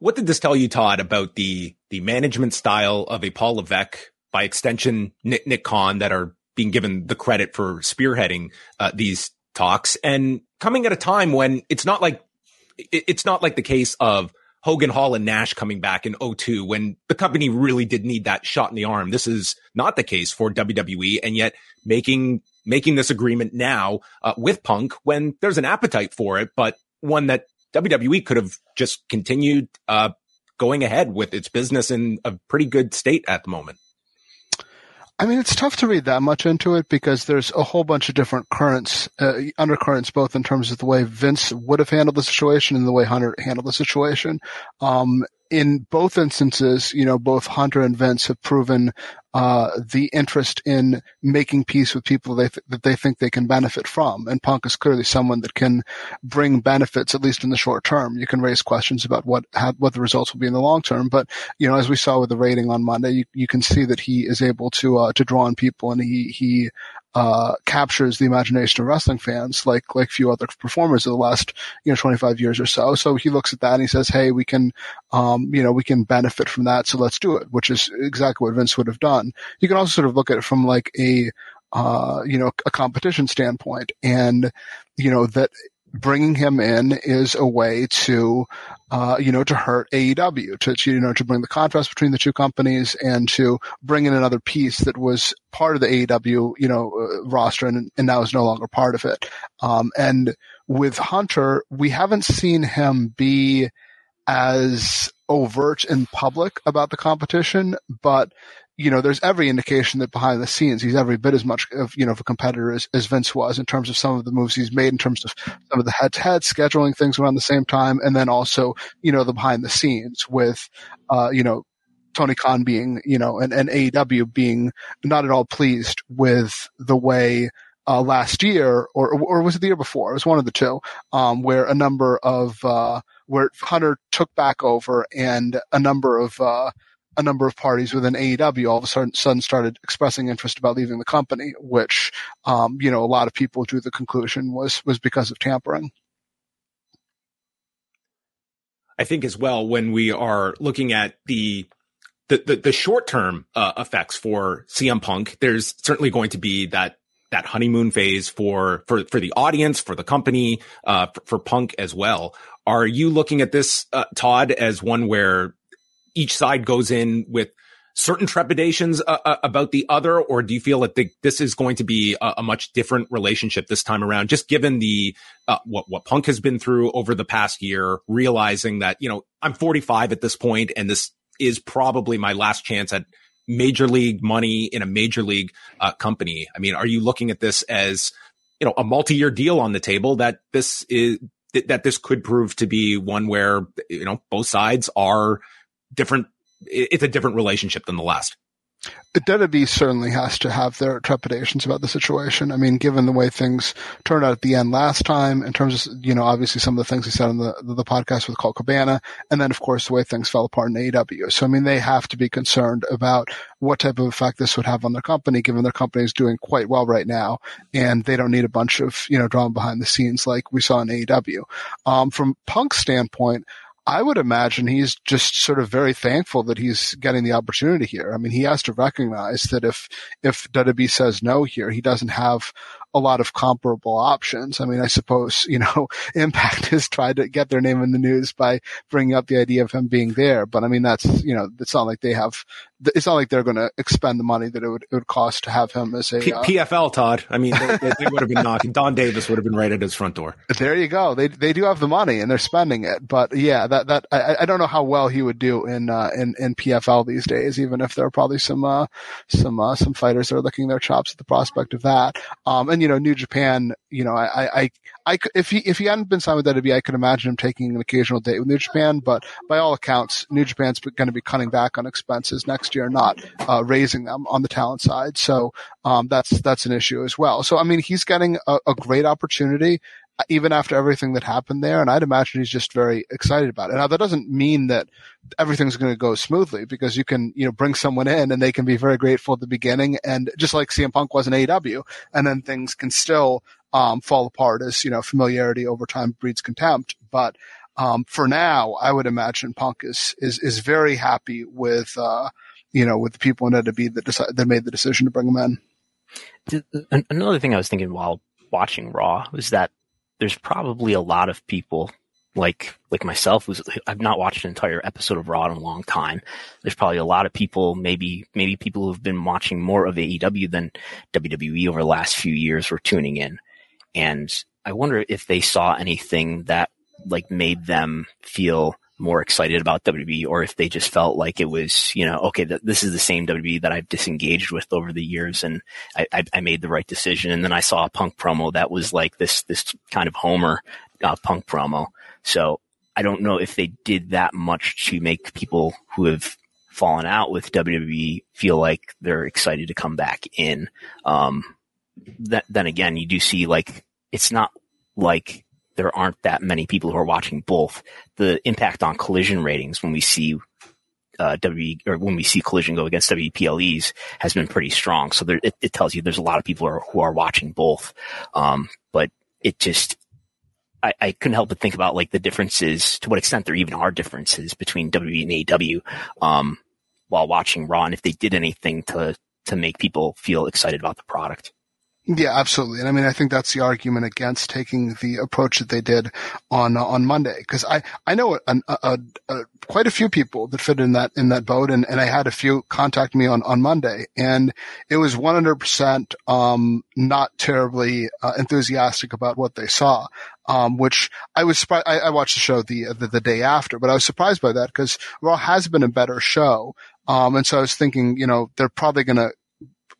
What did this tell you, Todd, about the the management style of a Paul Levesque, by extension Nick, Nick Khan, that are being given the credit for spearheading uh, these talks, and coming at a time when it's not like it, it's not like the case of Hogan, Hall, and Nash coming back in oh two when the company really did need that shot in the arm. This is not the case for W W E, and yet making making this agreement now uh, with Punk when there's an appetite for it, but one that W W E could have just continued uh, going ahead with its business in a pretty good state at the moment. I mean, it's tough to read that much into it because there's a whole bunch of different currents, uh, undercurrents, both in terms of the way Vince would have handled the situation and the way Hunter handled the situation. Um, in both instances, you know, both Hunter and Vince have proven uh, the interest in making peace with people they th- that they think they can benefit from. And Punk is clearly someone that can bring benefits, at least in the short term. You can raise questions about what how, what the results will be in the long term. But, you know, as we saw with the rating on Monday, you, you can see that he is able to uh, to draw on people, and he he uh captures the imagination of wrestling fans like like few other performers of the last, you know, twenty-five years or so. So he looks at that and he says, hey, we can um you know we can benefit from that, so let's do it, which is exactly what Vince would have done. You can also sort of look at it from like a uh you know a competition standpoint, and you know that bringing him in is a way to, uh, you know, to hurt A E W, to, to, you know, to bring the contrast between the two companies and to bring in another piece that was part of the A E W, you know, uh, roster and, and now is no longer part of it. Um, and with Hunter, we haven't seen him be as overt in public about the competition, but you know, there's every indication that behind the scenes, he's every bit as much of, you know, of a competitor as, as Vince was, in terms of some of the moves he's made, in terms of some of the head-to-head scheduling things around the same time. And then also, you know, the behind the scenes with, uh, you know, Tony Khan being, you know, and, and A E W being not at all pleased with the way uh, last year, or, or was it the year before? It was one of the two, um, where a number of, uh, where Hunter took back over and a number of, uh, a number of parties within A E W all of a sudden started expressing interest about leaving the company, which, um, you know, a lot of people drew the conclusion was, was because of tampering. I think as well, when we are looking at the, the, the, the short-term uh, effects for C M Punk, there's certainly going to be that, that honeymoon phase for, for, for the audience, for the company, uh, for, for Punk as well. Are you looking at this, uh, Todd, as one where each side goes in with certain trepidations uh, uh, about the other, or do you feel that the, this is going to be a, a much different relationship this time around, just given the uh, what what Punk has been through over the past year, realizing that, you know, I'm forty-five at this point, and this is probably my last chance at major league money in a major league uh, company. I mean, are you looking at this as, you know, a multi-year deal on the table, that this is th- that this could prove to be one where, you know, both sides are different? It's a different relationship than the last. The W W E certainly has to have their trepidations about the situation. I mean, given the way things turned out at the end last time, in terms of, you know, obviously some of the things he said on the the podcast with Colt Cabana, and then, of course, the way things fell apart in A E W. So, I mean, they have to be concerned about what type of effect this would have on their company, given their company is doing quite well right now, and they don't need a bunch of, you know, drama behind the scenes like we saw in A E W. Um, from Punk's standpoint, I would imagine he's just sort of very thankful that he's getting the opportunity here. I mean, he has to recognize that if if W W E says no here, he doesn't have a lot of comparable options. I mean, I suppose, you know, Impact has tried to get their name in the news by bringing up the idea of him being there, but I mean, that's, you know, it's not like they have, it's not like they're going to expend the money that it would it would cost to have him as a P- uh, P F L, Todd. I mean, they, they, they would have been knocking. Don Davis would have been right at his front door. There you go. They they do have the money and they're spending it, but yeah, that. That I, I don't know how well he would do in uh, in in P F L these days. Even if there are probably some uh, some uh, some fighters that are licking their chops at the prospect of that. Um, and you know, New Japan. You know, I I, I if he if he hadn't been signed with W W E, I could imagine him taking an occasional date with New Japan. But by all accounts, New Japan's going to be cutting back on expenses next year, not uh, raising them on the talent side. So um, that's that's an issue as well. So I mean, he's getting a, a great opportunity, even after everything that happened there. And I'd imagine he's just very excited about it. Now, that doesn't mean that everything's going to go smoothly, because you can, you know, bring someone in and they can be very grateful at the beginning. And just like C M Punk was in A E W, and then things can still, um, fall apart as, you know, familiarity over time breeds contempt. But, um, for now, I would imagine Punk is, is, is very happy with, uh, you know, with the people in W W E that decided, that made the decision to bring him in. Another thing I was thinking while watching Raw was that there's probably a lot of people like like myself who's I've not watched an entire episode of Raw in a long time. There's probably a lot of people, maybe maybe people who've been watching more of A E W than W W E over the last few years were tuning in. And I wonder if they saw anything that like made them feel more excited about W W E, or if they just felt like it was, you know, okay, th- this is the same W W E that I've disengaged with over the years, and I, I, I made the right decision. And then I saw a Punk promo that was like this, this kind of Homer uh, Punk promo. So I don't know if they did that much to make people who have fallen out with W W E feel like they're excited to come back in. Um, that, then again, you do see, like, it's not like there aren't that many people who are watching both. The impact on Collision ratings when we see uh, W W E or when we see Collision go against W P L Es has been pretty strong. So there, it, it tells you there's a lot of people who are, who are watching both. Um, but it just, I, I couldn't help but think about, like, the differences, to what extent there even are differences between W W E and A E W um, while watching Raw, and if they did anything to to make people feel excited about the product. Yeah, absolutely. And I mean, I think that's the argument against taking the approach that they did on uh, on Monday, because I I know a, a, a, a, quite a few people that fit in that in that boat, and, and I had a few contact me on, on Monday, and it was one hundred percent um, not terribly uh, enthusiastic about what they saw. Um, which I was surprised. I, I watched the show the, the the day after, but I was surprised by that because Raw has been a better show. Um, and so I was thinking, you know, they're probably going to,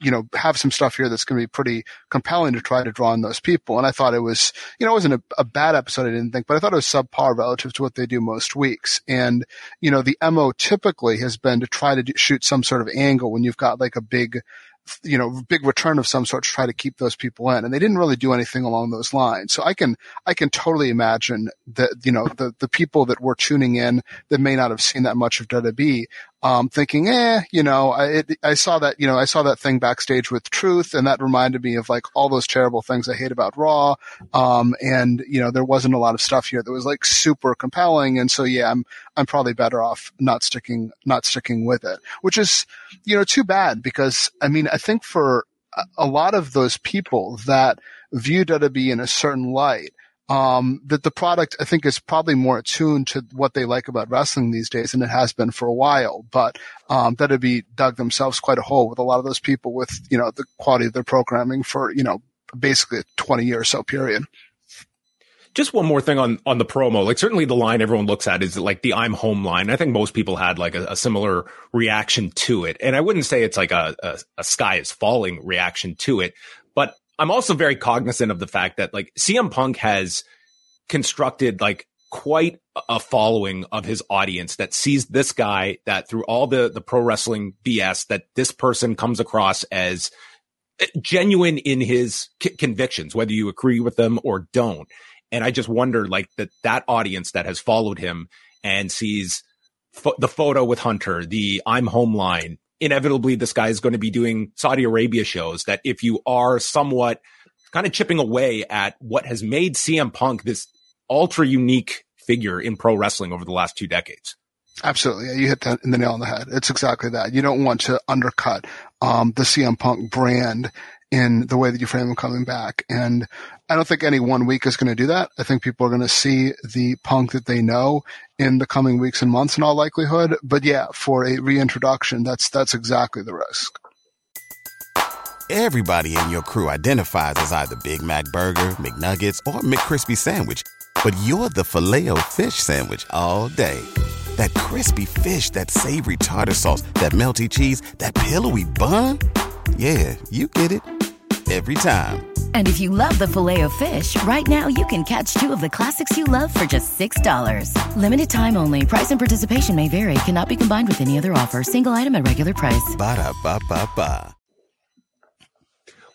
you know, have some stuff here that's going to be pretty compelling to try to draw in those people. And I thought it was, you know, it wasn't a, a bad episode, I didn't think, but I thought it was subpar relative to what they do most weeks. And, you know, the M O typically has been to try to do, shoot some sort of angle when you've got like a big, you know, big return of some sort to try to keep those people in. And they didn't really do anything along those lines. So I can, I can totally imagine that, you know, the, the people that were tuning in that may not have seen that much of W W E, um, thinking, eh, you know, I, it, I saw that, you know, I saw that thing backstage with Truth, and that reminded me of like all those terrible things I hate about Raw. Um, and you know, there wasn't a lot of stuff here that was like super compelling. And so, yeah, I'm, I'm probably better off not sticking, not sticking with it, which is, you know, too bad, because I mean, I think for a lot of those people that view W W E in a certain light, um, that the product, I think, is probably more attuned to what they like about wrestling these days, and it has been for a while. But um, W W E dug themselves quite a hole with a lot of those people with, you know, the quality of their programming for, you know, basically a twenty year or so period. Just one more thing on, on the promo. Like, certainly the line everyone looks at is like the I'm home line. I think most people had like a, a similar reaction to it. And I wouldn't say it's like a, a, a sky is falling reaction to it, but I'm also very cognizant of the fact that like C M Punk has constructed like quite a following of his audience that sees this guy, that through all the, the pro wrestling B S, that this person comes across as genuine in his c- convictions, whether you agree with them or don't. And I just wonder, like, that that audience that has followed him and sees fo- the photo with Hunter, the I'm home line, inevitably this guy is going to be doing Saudi Arabia shows, that if you are somewhat kind of chipping away at what has made C M Punk this ultra unique figure in pro wrestling over the last two decades. Absolutely. Yeah, you hit that in the nail on the head. It's exactly that. You don't want to undercut um, the C M Punk brand in the way that you frame him coming back. And I don't think any one week is going to do that. I think people are going to see the Punk that they know in the coming weeks and months in all likelihood. But yeah, for a reintroduction, that's that's exactly the risk. Everybody in your crew identifies as either Big Mac Burger, McNuggets, or McCrispy Sandwich. But you're the Filet-O-Fish Sandwich all day. That crispy fish, that savory tartar sauce, that melty cheese, that pillowy bun. Yeah, you get it. Every time. And if you love the Filet-O-Fish, right now you can catch two of the classics you love for just six dollars. Limited time only. Price and participation may vary. Cannot be combined with any other offer. Single item at regular price. Ba-da-ba-ba-ba.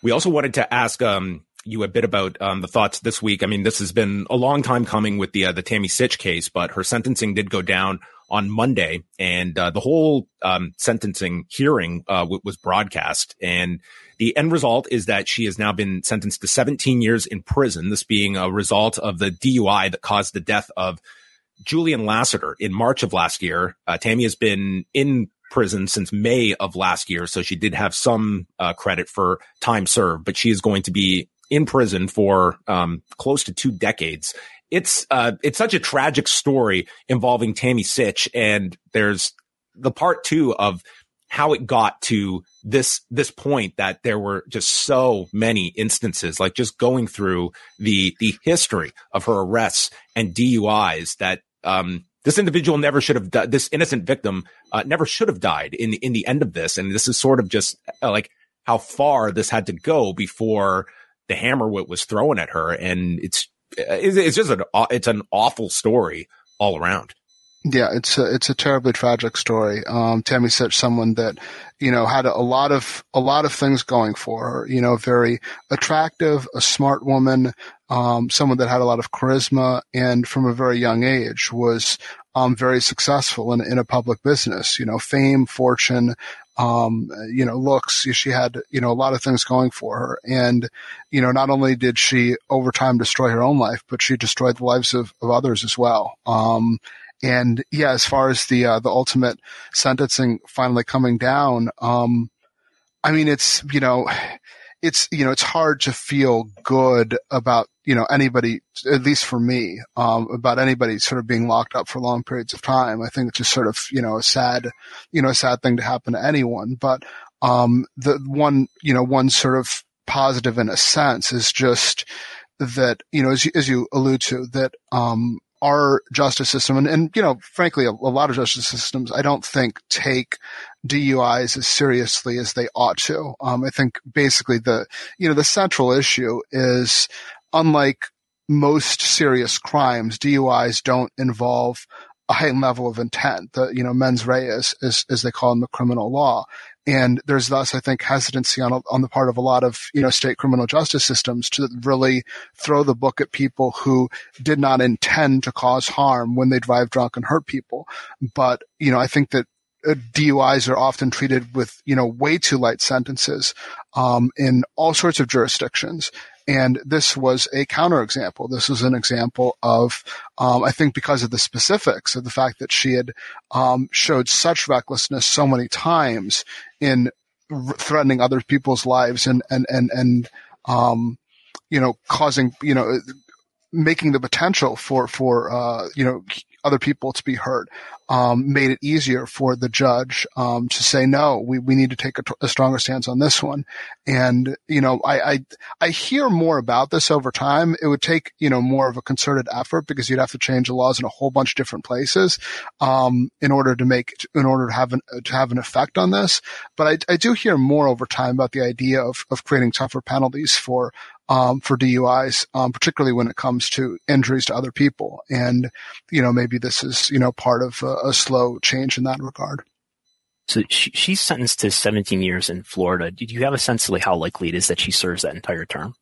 We also wanted to ask um, you a bit about um, the thoughts this week. I mean, this has been a long time coming with the, uh, the Tammy Sytch case, but her sentencing did go down on Monday, and uh, the whole um, sentencing hearing uh, w- was broadcast. And the end result is that she has now been sentenced to seventeen years in prison, this being a result of the D U I that caused the death of Julian Lasseter in March of last year. Uh, Tammy has been in prison since May of last year, so she did have some uh, credit for time served, but she is going to be in prison for um, close to two decades. It's uh, it's such a tragic story involving Tammy Sytch, and there's the part two of how it got to this this point, that there were just so many instances, like just going through the the history of her arrests and D U Is, that um, this individual never should have di- this innocent victim uh, never should have died in in the end of this, and this is sort of just uh, like how far this had to go before the hammer was thrown at her, and it's. It's just an it's an awful story, all around. Yeah, it's a, it's a terribly tragic story. Um, Tammy Sytch, someone that, you know, had a, a lot of, a lot of things going for her, you know, very attractive, a smart woman, um, someone that had a lot of charisma, and from a very young age was, um, very successful in, in a public business, you know, fame, fortune, um, you know, looks. She had, you know, a lot of things going for her. And, you know, not only did she over time destroy her own life, but she destroyed the lives of, of others as well. Um, And yeah, as far as the uh, the ultimate sentencing finally coming down, um, I mean, it's you know, it's you know, it's hard to feel good about you know anybody, at least for me, um, about anybody sort of being locked up for long periods of time. I think it's just sort of you know a sad, you know, a sad thing to happen to anyone. But um, the one you know one sort of positive in a sense is just that you know as you, as you allude to that. Um, Our justice system, and, and you know, frankly, a, a lot of justice systems, I don't think take D U Is as seriously as they ought to. Um, I think basically the, you know, the central issue is, unlike most serious crimes, D U Is don't involve a high level of intent, the, you know, mens rea, as, as they call in the criminal law. And there's thus, I think, hesitancy on on the part of a lot of, you know, state criminal justice systems to really throw the book at people who did not intend to cause harm when they drive drunk and hurt people. But, you know, I think that D U Is are often treated with, you know, way too light sentences, um, in all sorts of jurisdictions. And this was a counterexample. This was an example of, um, I think because of the specifics of the fact that she had, um, showed such recklessness so many times in threatening other people's lives and, and, and, and, um, you know, causing, you know, making the potential for, for, uh, you know, other people to be hurt, um, made it easier for the judge, um, to say, no, we, we need to take a, t- a stronger stance on this one. And, you know, I, I, I hear more about this over time. It would take, you know, more of a concerted effort because you'd have to change the laws in a whole bunch of different places, um, in order to make, in order to have an, to have an effect on this. But I, I do hear more over time about the idea of, of creating tougher penalties for, um, for D U Is, um, particularly when it comes to injuries to other people. And, you know, maybe this is, you know, part of a, a slow change in that regard. So she, she's sentenced to seventeen years in Florida. Do you have a sense of how likely it is that she serves that entire term?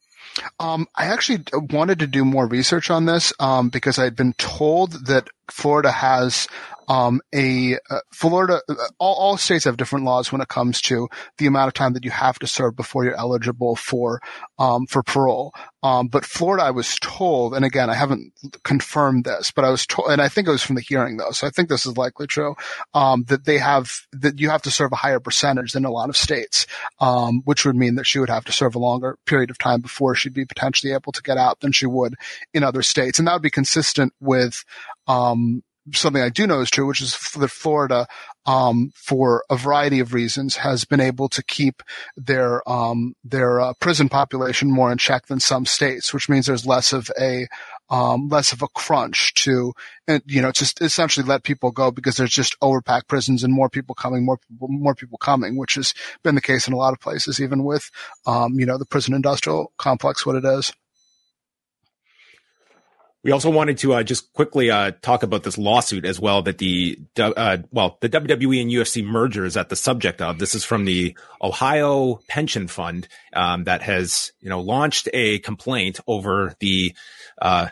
Um, I actually wanted to do more research on this, um, because I'd been told that Florida has, um, a, uh, Florida, all, all states have different laws when it comes to the amount of time that you have to serve before you're eligible for, um, for parole. Um, but Florida, I was told, and again, I haven't confirmed this, but I was told, and I think it was from the hearing though, so I think this is likely true, um, that they have, that you have to serve a higher percentage than a lot of states, um, which would mean that she would have to serve a longer period of time before she'd be potentially able to get out than she would in other states. And that would be consistent with, um, something I do know is true, which is that Florida, um, for a variety of reasons, has been able to keep their um, their uh, prison population more in check than some states, which means there's less of a um, less of a crunch to, you know, just essentially let people go because there's just overpacked prisons and more people coming, more more people coming, which has been the case in a lot of places, even with, um, you know, the prison industrial complex, what it is. We also wanted to uh, just quickly uh, talk about this lawsuit as well that the uh, well the W W E and U F C merger is at the subject of. This is from the Ohio Pension Fund um, that has you know launched a complaint over the uh,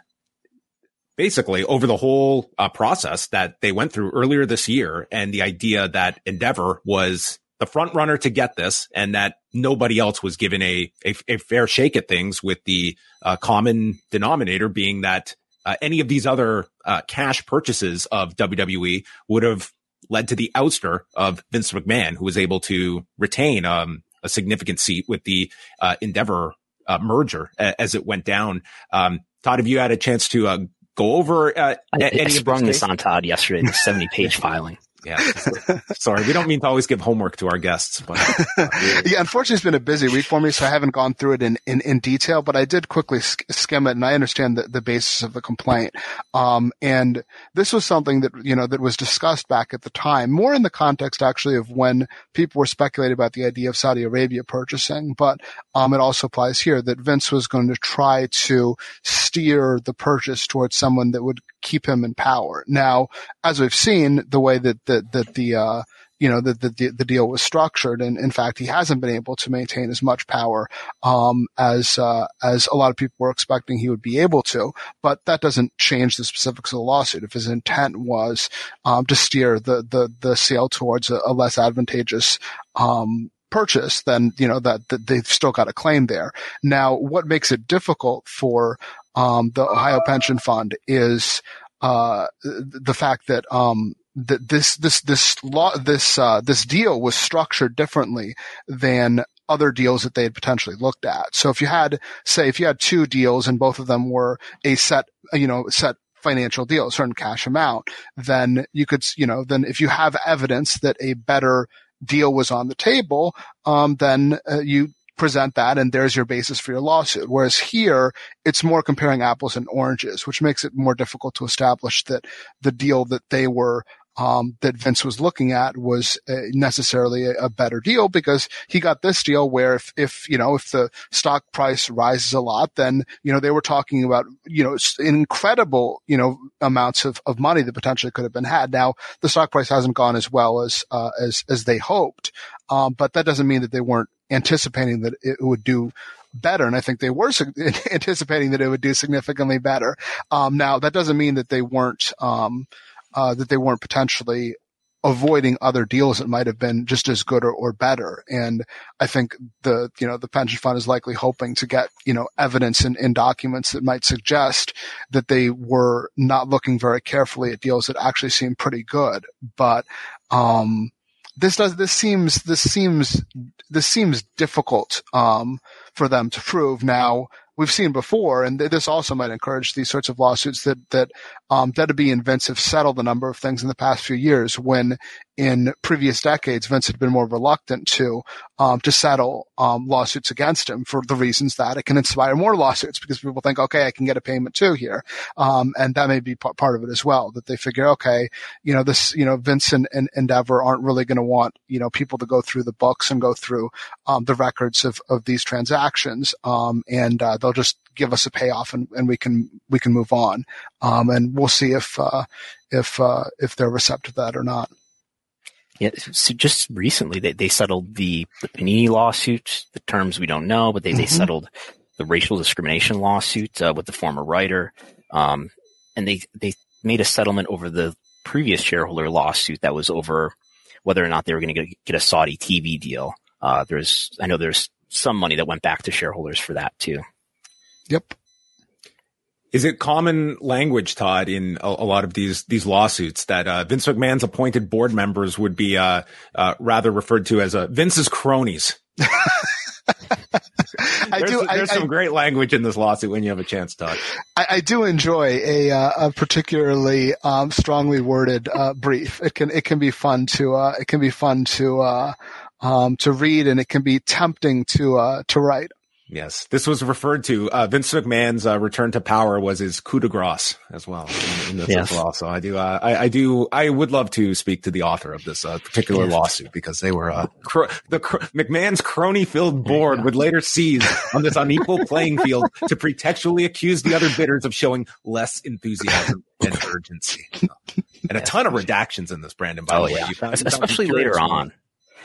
basically over the whole uh, process that they went through earlier this year, and the idea that Endeavor was the front runner to get this, and that nobody else was given a a, a fair shake at things, with the uh, common denominator being that. Uh, any of these other uh, cash purchases of W W E would have led to the ouster of Vince McMahon, who was able to retain um, a significant seat with the uh, Endeavor uh, merger a- as it went down. Um, Todd, have you had a chance to uh, go over? Uh, I, any I sprung this on Todd yesterday, the seventy-page filing. Yeah. Sorry. We don't mean to always give homework to our guests, but uh, yeah. yeah, unfortunately it's been a busy week for me, so I haven't gone through it in, in, in detail, but I did quickly sk- skim it, and I understand the, the basis of the complaint. Um, and this was something that, you know, that was discussed back at the time, more in the context actually of when people were speculating about the idea of Saudi Arabia purchasing, but, um, it also applies here that Vince was going to try to steer the purchase towards someone that would keep him in power. Now, as we've seen, the way that that that the uh, you know that the the deal was structured, and in fact, he hasn't been able to maintain as much power um, as uh, as a lot of people were expecting he would be able to. But that doesn't change the specifics of the lawsuit. If his intent was um, to steer the the the sale towards a, a less advantageous um, purchase, then you know that, that they've still got a claim there. Now, what makes it difficult for um the Ohio Pension Fund is uh the fact that um that this this this law this uh this deal was structured differently than other deals that they had potentially looked at. So if you had say if you had two deals and both of them were a set you know set financial deal, a certain cash amount, then you could you know then if you have evidence that a better deal was on the table, um then uh, you present that, and there's your basis for your lawsuit. Whereas here, it's more comparing apples and oranges, which makes it more difficult to establish that the deal that they were, um, that Vince was looking at was uh, necessarily a, a better deal, because he got this deal where if, if, you know, if the stock price rises a lot, then, you know, they were talking about, you know, incredible, you know, amounts of, of money that potentially could have been had. Now, the stock price hasn't gone as well as, uh, as, as they hoped. Um, but that doesn't mean that they weren't anticipating that it would do better. And I think they were anticipating that it would do significantly better. Um, now that doesn't mean that they weren't, um, uh, that they weren't potentially avoiding other deals that might have been just as good or, or better. And I think the, you know, the pension fund is likely hoping to get, you know, evidence in, in documents that might suggest that they were not looking very carefully at deals that actually seem pretty good. But, um, This does, this seems, this seems, this seems difficult, um, for them to prove. Now, we've seen before, and th- this also might encourage these sorts of lawsuits that, that, um, W B and Vince have settled a number of things in the past few years, when in previous decades, Vince had been more reluctant to, um, to settle, um, lawsuits against him for the reasons that it can inspire more lawsuits, because people think, okay, I can get a payment too here. Um, and that may be p- part of it as well, that they figure, okay, you know, this, you know, Vince and, and Endeavor aren't really going to want, you know, people to go through the books and go through, um, the records of, of these transactions. Um, and, uh, they'll just give us a payoff, and, and we can we can move on, um, and we'll see if uh, if uh, if they're receptive to that or not. Yeah. So just recently, they, they settled the, the Panini lawsuit. The terms we don't know, but they, mm-hmm. they settled the racial discrimination lawsuit uh, with the former writer, um, and they they made a settlement over the previous shareholder lawsuit that was over whether or not they were going to get a Saudi T V deal. Uh, there's I know there's some money that went back to shareholders for that too. Yep. Is it common language, Todd, in a, a lot of these these lawsuits that uh, Vince McMahon's appointed board members would be uh, uh, rather referred to as uh, Vince's cronies? I there's do, there's I, some I, great language in this lawsuit when you have a chance, Todd. I, I do enjoy a, uh, a particularly um, strongly worded uh, brief. It can it can be fun to uh, it can be fun to uh, um, to read, and it can be tempting to uh, to write. Yes, this was referred to. Uh, Vince McMahon's uh, return to power was his coup de grace as well. In, in this yes. as well. So I do, uh, I, I do, I would love to speak to the author of this uh, particular yes. lawsuit, because they were uh, cro- the cro- McMahon's crony-filled board would later seize on this unequal playing field to pretextually accuse the other bidders of showing less enthusiasm and urgency, and yes. a ton of redactions in this, Brandon. By oh, the way, yeah. you found, especially you found later on.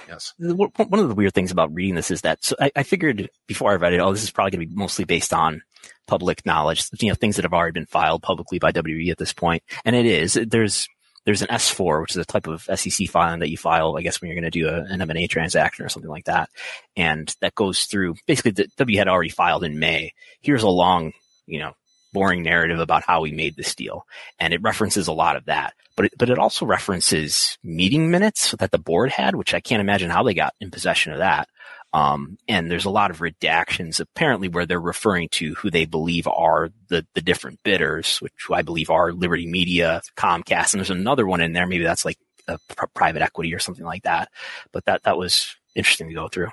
Yes. One of the weird things about reading this is that so I, I figured before I read it, oh, this is probably going to be mostly based on public knowledge, you know, things that have already been filed publicly by W W E at this point. And it is. There's there's an S four, which is a type of S E C filing that you file, I guess, when you're going to do a, an M and A transaction or something like that. And that goes through basically the W W E had already filed in May. Here's a long, you know, boring narrative about how we made this deal. And it references a lot of that, but it, but it also references meeting minutes that the board had, which I can't imagine how they got in possession of that. Um, and there's a lot of redactions apparently where they're referring to who they believe are the, the different bidders, which I believe are Liberty Media, Comcast, and there's another one in there. Maybe that's like a pr- private equity or something like that. But that, that was interesting to go through.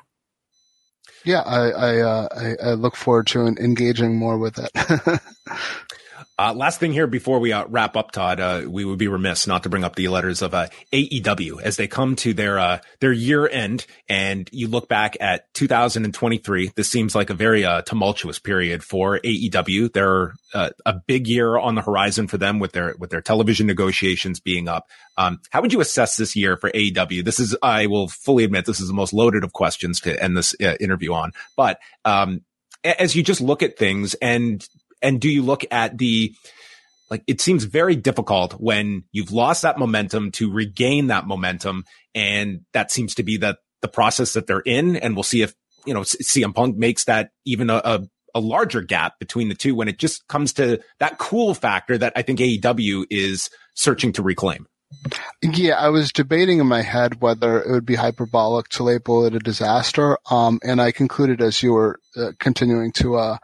Yeah, I I, uh, I I look forward to engaging more with it. Uh, last thing here before we uh, wrap up, Todd, uh, we would be remiss not to bring up the letters of uh, A E W as they come to their uh, their year end. And you look back at two thousand twenty-three. This seems like a very uh, tumultuous period for A E W. They're uh, a big year on the horizon for them with their with their television negotiations being up. Um, how would you assess this year for A E W? This is, I will fully admit, this is the most loaded of questions to end this uh, interview on. But um, as you just look at things and And do you look at the, like, it seems very difficult when you've lost that momentum to regain that momentum. And that seems to be that the process that they're in. And we'll see if, you know, C M Punk makes that even a, a, a larger gap between the two when it just comes to that cool factor that I think A E W is searching to reclaim. Yeah, I was debating in my head whether it would be hyperbolic to label it a disaster, um, and I concluded as you were uh, continuing to uh,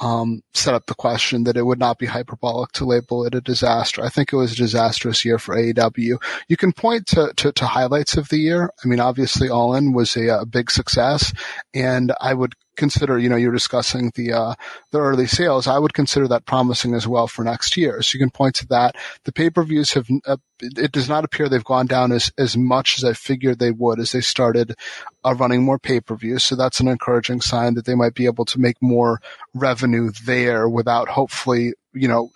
um, set up the question that it would not be hyperbolic to label it a disaster. I think it was a disastrous year for A E W. You can point to, to, to highlights of the year. I mean, obviously, All In was a, a big success, and I would consider, you know, you're discussing the uh, the early sales. I would consider that promising as well for next year. So you can point to that. The pay-per-views have uh, it does not appear they've gone down as as much as I figured they would as they started uh, running more pay-per-views. So that's an encouraging sign that they might be able to make more revenue there without hopefully, you know,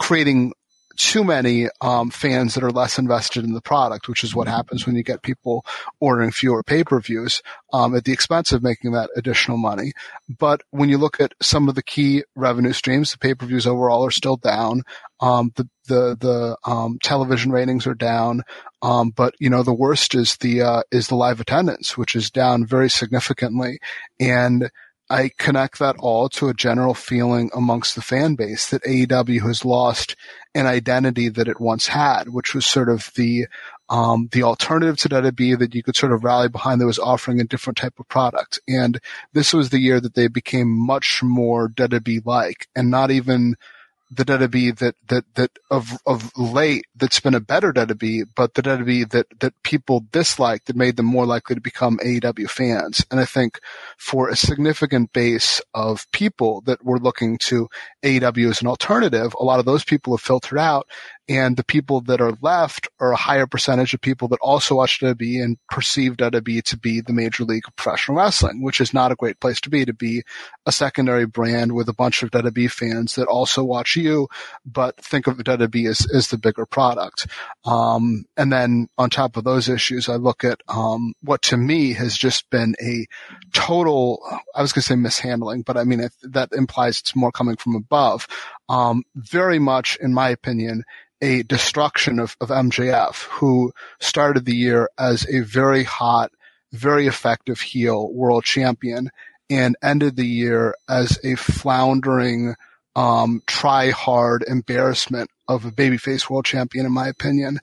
creating too many um fans that are less invested in the product, which is what happens when you get people ordering fewer pay-per-views um at the expense of making that additional money. But when you look at some of the key revenue streams, the pay-per-views overall are still down. Um the the the um television ratings are down. Um but you know the worst is the uh is the live attendance, which is down very significantly. And I connect that all to a general feeling amongst the fan base that A E W has lost an identity that it once had, which was sort of the um the alternative to W W E that you could sort of rally behind that was offering a different type of product. And this was the year that they became much more W W E-like, and not even the W W E that that that of of late that's been a better W W E, but the W W E that that people disliked that made them more likely to become A E W fans. And I think for a significant base of people that were looking to A E W as an alternative, a lot of those people have filtered out, and the people that are left are a higher percentage of people that also watch W W E and perceive W W E to be the major league of professional wrestling, which is not a great place to be, to be a secondary brand with a bunch of W W E fans that also watch you, but think of W W E as, as the bigger product. Um, and then on top of those issues, I look at um, what to me has just been a total, I was going to say mishandling, but I mean, if that implies it's more coming from above. Um, very much, in my opinion, a destruction of, of M J F, who started the year as a very hot, very effective heel world champion and ended the year as a floundering, um, try-hard embarrassment of a babyface world champion, in my opinion.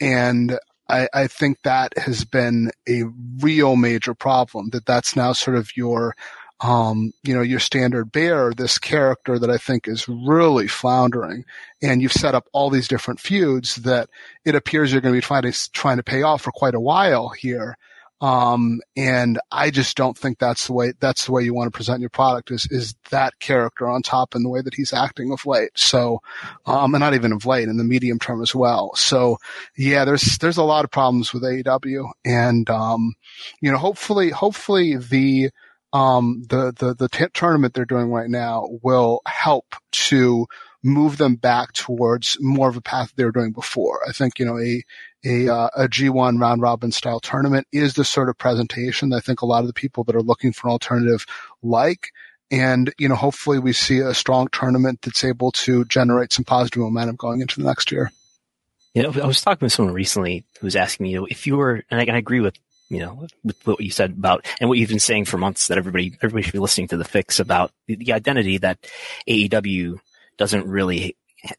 And I, I think that has been a real major problem, that that's now sort of your – Um, you know, your standard bearer, this character that I think is really floundering. And you've set up all these different feuds that it appears you're going to be trying to, trying to pay off for quite a while here. Um, and I just don't think that's the way, that's the way you want to present your product is, is that character on top and the way that he's acting of late. So, um, and not even of late, in the medium term as well. So yeah, there's, there's a lot of problems with A E W. And, um, you know, hopefully, hopefully the, Um, the, the, the t- tournament they're doing right now will help to move them back towards more of a path they were doing before. I think, you know, a, a, uh, a G one round robin style tournament is the sort of presentation that I think a lot of the people that are looking for an alternative like. And, you know, hopefully we see a strong tournament that's able to generate some positive momentum going into the next year. You know, I was talking with someone recently who was asking me, you know, if you were, and I, I agree with you know, with what you said about, and what you've been saying for months, that everybody, everybody should be listening to The Fix about the, the identity that A E W doesn't really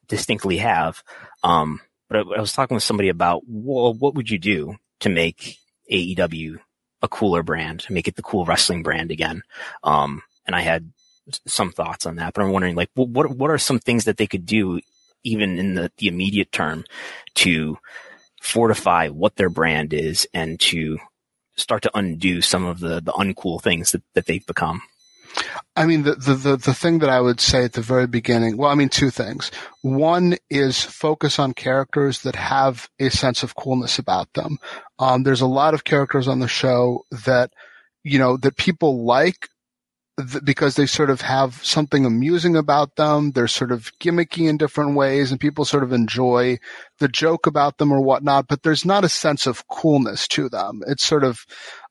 distinctly have. Um, but I, I was talking with somebody about, well, what would you do to make A E W a cooler brand, make it the cool wrestling brand again? Um, and I had some thoughts on that, but I'm wondering, like, well, what, what are some things that they could do even in the, the immediate term to fortify what their brand is and to start to undo some of the, the uncool things that, that they've become? I mean, the, the, the, the thing that I would say at the very beginning, well, I mean, two things. One is focus on characters that have a sense of coolness about them. Um, there's a lot of characters on the show that, you know, that people like th- because they sort of have something amusing about them. They're sort of gimmicky in different ways, and people sort of enjoy the joke about them or whatnot, but there's not a sense of coolness to them. It's sort of,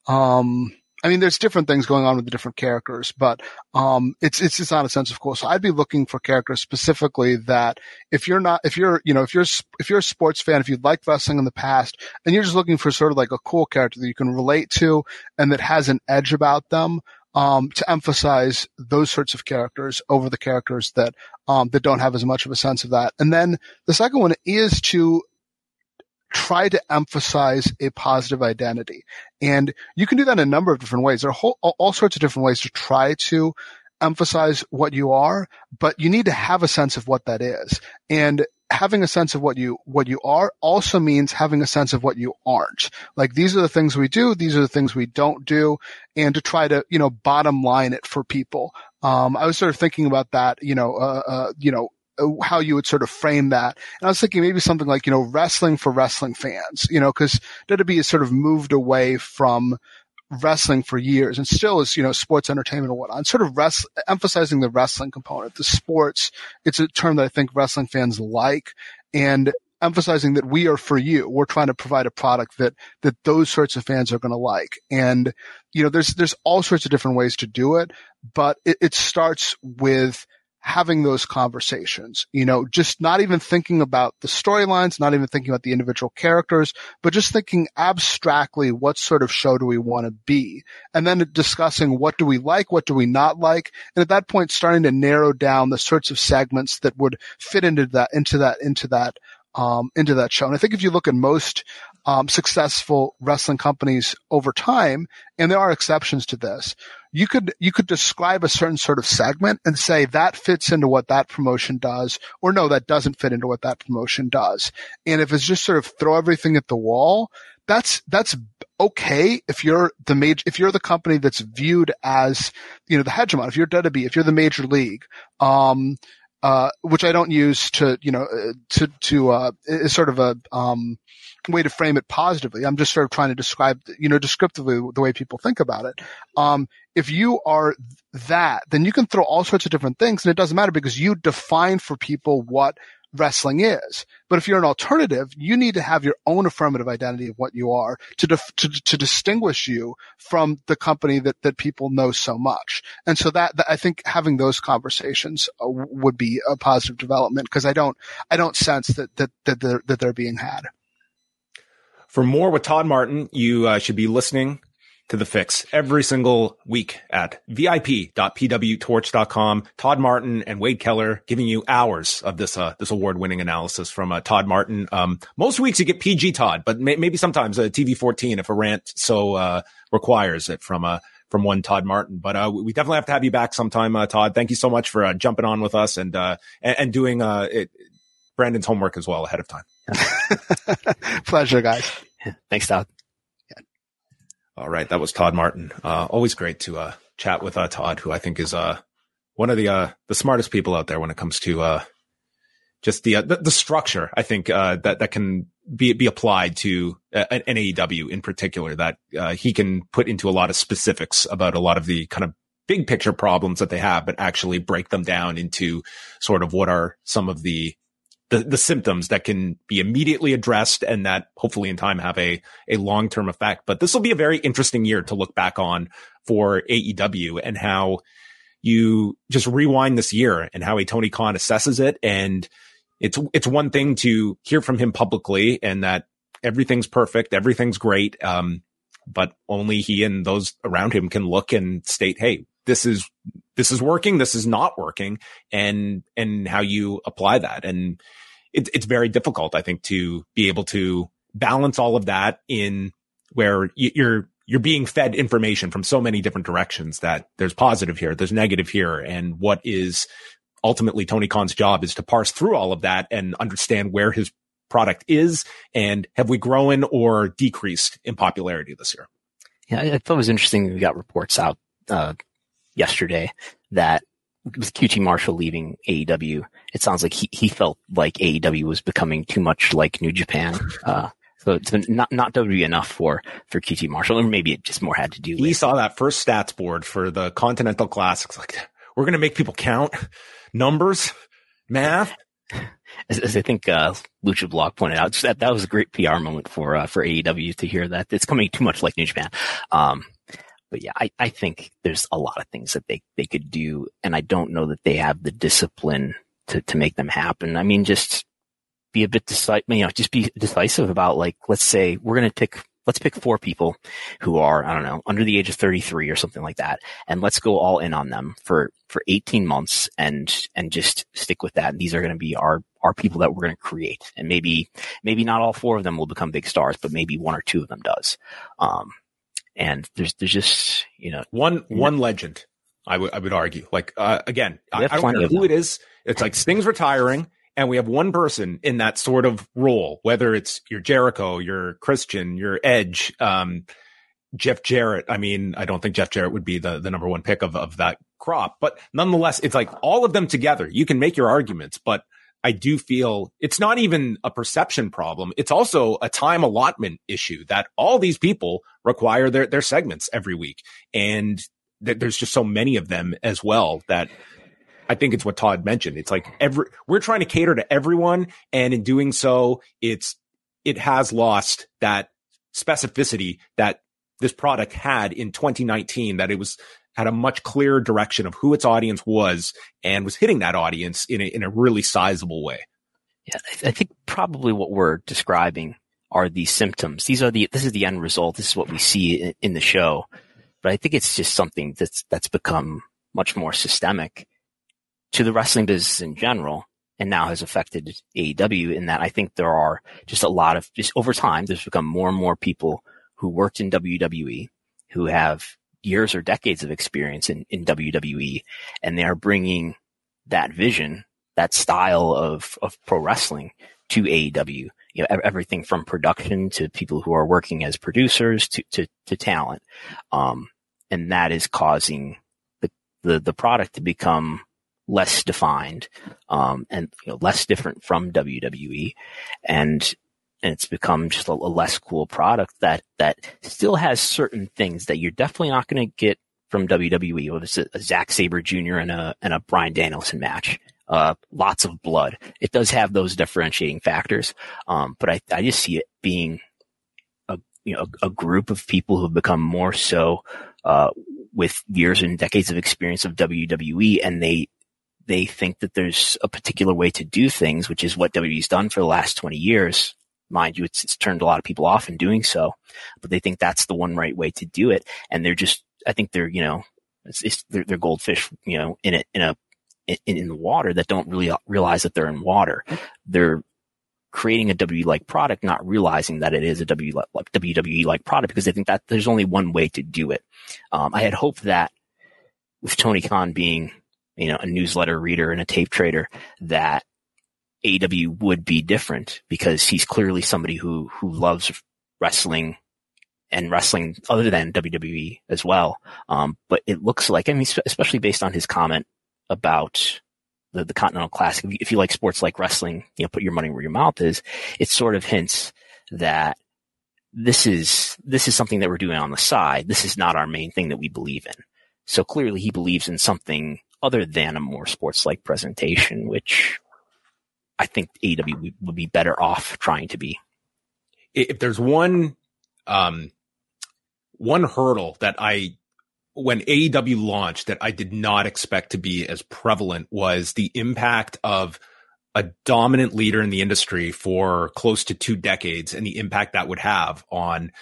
um, I mean, there's different things going on with the different characters, but um, it's it's just not a sense of cool. So I'd be looking for characters specifically that, if you're not, if you're, you know, if you're if you're a sports fan, if you've liked wrestling in the past, and you're just looking for sort of like a cool character that you can relate to and that has an edge about them, um, to emphasize those sorts of characters over the characters that um, that don't have as much of a sense of that. And then the second one is to try to emphasize a positive identity. And you can do that in a number of different ways. There are whole, all sorts of different ways to try to emphasize what you are, but you need to have a sense of what that is. And having a sense of what you, what you are also means having a sense of what you aren't. Like, these are the things we do. These are the things we don't do. And to try to, you know, bottom line it for people. Um, I was sort of thinking about that, you know, uh, uh you know, how you would sort of frame that. And I was thinking maybe something like, you know, wrestling for wrestling fans, you know, because W W E has sort of moved away from wrestling for years and still is, you know, sports entertainment or whatnot, sort of rest, emphasizing the wrestling component, the sports. It's a term that I think wrestling fans like, and emphasizing that we are for you. We're trying to provide a product that, that those sorts of fans are going to like. And, you know, there's, there's all sorts of different ways to do it, but it, it starts with having those conversations, you know, just not even thinking about the storylines, not even thinking about the individual characters, but just thinking abstractly, what sort of show do we want to be? And then discussing, what do we like? What do we not like? And at that point, starting to narrow down the sorts of segments that would fit into that, into that, into that, um, into that show. And I think if you look at most, um, successful wrestling companies over time, and there are exceptions to this, You could, you could describe a certain sort of segment and say that fits into what that promotion does, or no, that doesn't fit into what that promotion does. And if it's just sort of throw everything at the wall, that's, that's okay. If you're the major, if you're the company that's viewed as, you know, the hegemon, if you're W W E, if you're the major league, um, uh, which I don't use to, you know, to, to, uh, is sort of a, um, way to frame it positively. I'm just sort of trying to describe, you know, descriptively the way people think about it. Um, if you are that, then you can throw all sorts of different things, and it doesn't matter because you define for people what wrestling is. But if you're an alternative, you need to have your own affirmative identity of what you are to def- to, to distinguish you from the company that, that people know so much. And so that, that I think having those conversations uh, would be a positive development, because I don't I don't sense that that that they're, that they're being had. For more with Todd Martin, you uh, should be listening to The Fix every single week at v i p dot p w torch dot com. Todd Martin and Wade Keller giving you hours of this uh, this award-winning analysis from uh, Todd Martin. Um, most weeks you get P G Todd, but may- maybe sometimes a T V fourteen if a rant so uh, requires it from uh, from one Todd Martin. But uh, we definitely have to have you back sometime, uh, Todd. Thank you so much for uh, jumping on with us and uh, and, and doing uh, it, Brandon's homework as well ahead of time. Pleasure, guys. Thanks, Todd. Yeah. All right. That was Todd Martin. Uh, always great to uh, chat with uh, Todd, who I think is uh, one of the uh, the smartest people out there when it comes to uh, just the, uh, the the structure, I think, uh, that, that can be be applied to uh, an A E W in particular, that uh, he can put into a lot of specifics about a lot of the kind of big picture problems that they have, but actually break them down into sort of what are some of the The, the symptoms that can be immediately addressed and that hopefully in time have a, a long-term effect. But this will be a very interesting year to look back on for A E W, and how you just rewind this year and how a Tony Khan assesses it. And it's, it's one thing to hear from him publicly and that everything's perfect, everything's great. Um, but only he and those around him can look and state, hey, this is, this is working, this is not working, and, and how you apply that. And it, it's very difficult, I think, to be able to balance all of that in where you're, you're being fed information from so many different directions, that there's positive here, there's negative here. And what is ultimately Tony Khan's job is to parse through all of that and understand where his product is and have we grown or decreased in popularity this year? Yeah. I thought it was interesting. We got reports out, uh, yesterday that with Q T Marshall leaving A E W, it sounds like he, he felt like A E W was becoming too much like New Japan. Uh, so it's been not, not W W E enough for, for Q T Marshall, or maybe it just more had to do with. He saw that first stats board for the Continental Classics. Like, we're going to make people count numbers, math. As, as I think uh, Lucha Blog pointed out, that that was a great P R moment for uh, for A E W to hear that it's coming too much like New Japan. Um, but yeah, I, I think there's a lot of things that they, they could do, and I don't know that they have the discipline to, to make them happen. I mean, just be a bit decisive. You know, just be decisive about, like, let's say we're gonna pick let's pick four people who are, I don't know, under the age of thirty-three or something like that, and let's go all in on them for, for eighteen months and and just stick with that. And these are going to be our, our people that we're going to create. And maybe maybe not all four of them will become big stars, but maybe one or two of them does. Um, and there's there's just, you know, one one legend. I would I would argue, like, uh, again, I, I don't know who it is. It's like Sting's retiring, and we have one person in that sort of role, whether it's your Jericho, your Christian, your Edge, um, Jeff Jarrett. I mean, I don't think Jeff Jarrett would be the, the number one pick of, of that crop. But nonetheless, it's like all of them together. You can make your arguments, but I do feel it's not even a perception problem. It's also a time allotment issue that all these people require their, their segments every week. And th- there's just so many of them as well that – I think it's what Todd mentioned. It's like every we're trying to cater to everyone, and in doing so, it's it has lost that specificity that this product had in twenty nineteen, that it was had a much clearer direction of who its audience was and was hitting that audience in a, in a really sizable way. Yeah, I, th- I think probably what we're describing are the symptoms. These are the this is the end result. This is what we see in, in the show, but I think it's just something that's that's become much more systemic to the wrestling business in general, and now has affected A E W in that I think there are just a lot of, just over time, there's become more and more people who worked in W W E who have years or decades of experience in, in W W E, and they are bringing that vision, that style of, of pro wrestling to A E W. You know, everything from production to people who are working as producers to, to, to talent. Um, and that is causing the, the, the product to become less defined, um, and you know, less different from W W E, and and it's become just a, a less cool product that that still has certain things that you're definitely not going to get from W W E. Well, it's a, a Zack Sabre Junior and a and a Bryan Danielson match. Uh, lots of blood. It does have those differentiating factors, um, but I I just see it being a you know a, a group of people who've become more so uh, with years and decades of experience of W W E, and they. They think that there's a particular way to do things, which is what W W E's done for the last twenty years. Mind you, it's, it's turned a lot of people off in doing so, but they think that's the one right way to do it. And they're just, I think they're, you know, it's, it's they're, they're goldfish, you know, in it, in a, in, in the water that don't really realize that they're in water. They're creating a W W E-like product, not realizing that it is a W W E-like product because they think that there's only one way to do it. Um, I had hoped that with Tony Khan being, you know, a newsletter reader and a tape trader, that A E W would be different because he's clearly somebody who, who loves wrestling and wrestling other than W W E as well. Um, but it looks like, I mean, especially based on his comment about the, the Continental Classic, if you like sports like wrestling, you know, put your money where your mouth is, it sort of hints that this is, this is something that we're doing on the side. This is not our main thing that we believe in. So clearly he believes in something other than a more sports-like presentation, which I think A E W would be better off trying to be. If there's one um, one hurdle that I, when A E W launched, that I did not expect to be as prevalent was the impact of a dominant leader in the industry for close to two decades and the impact that would have on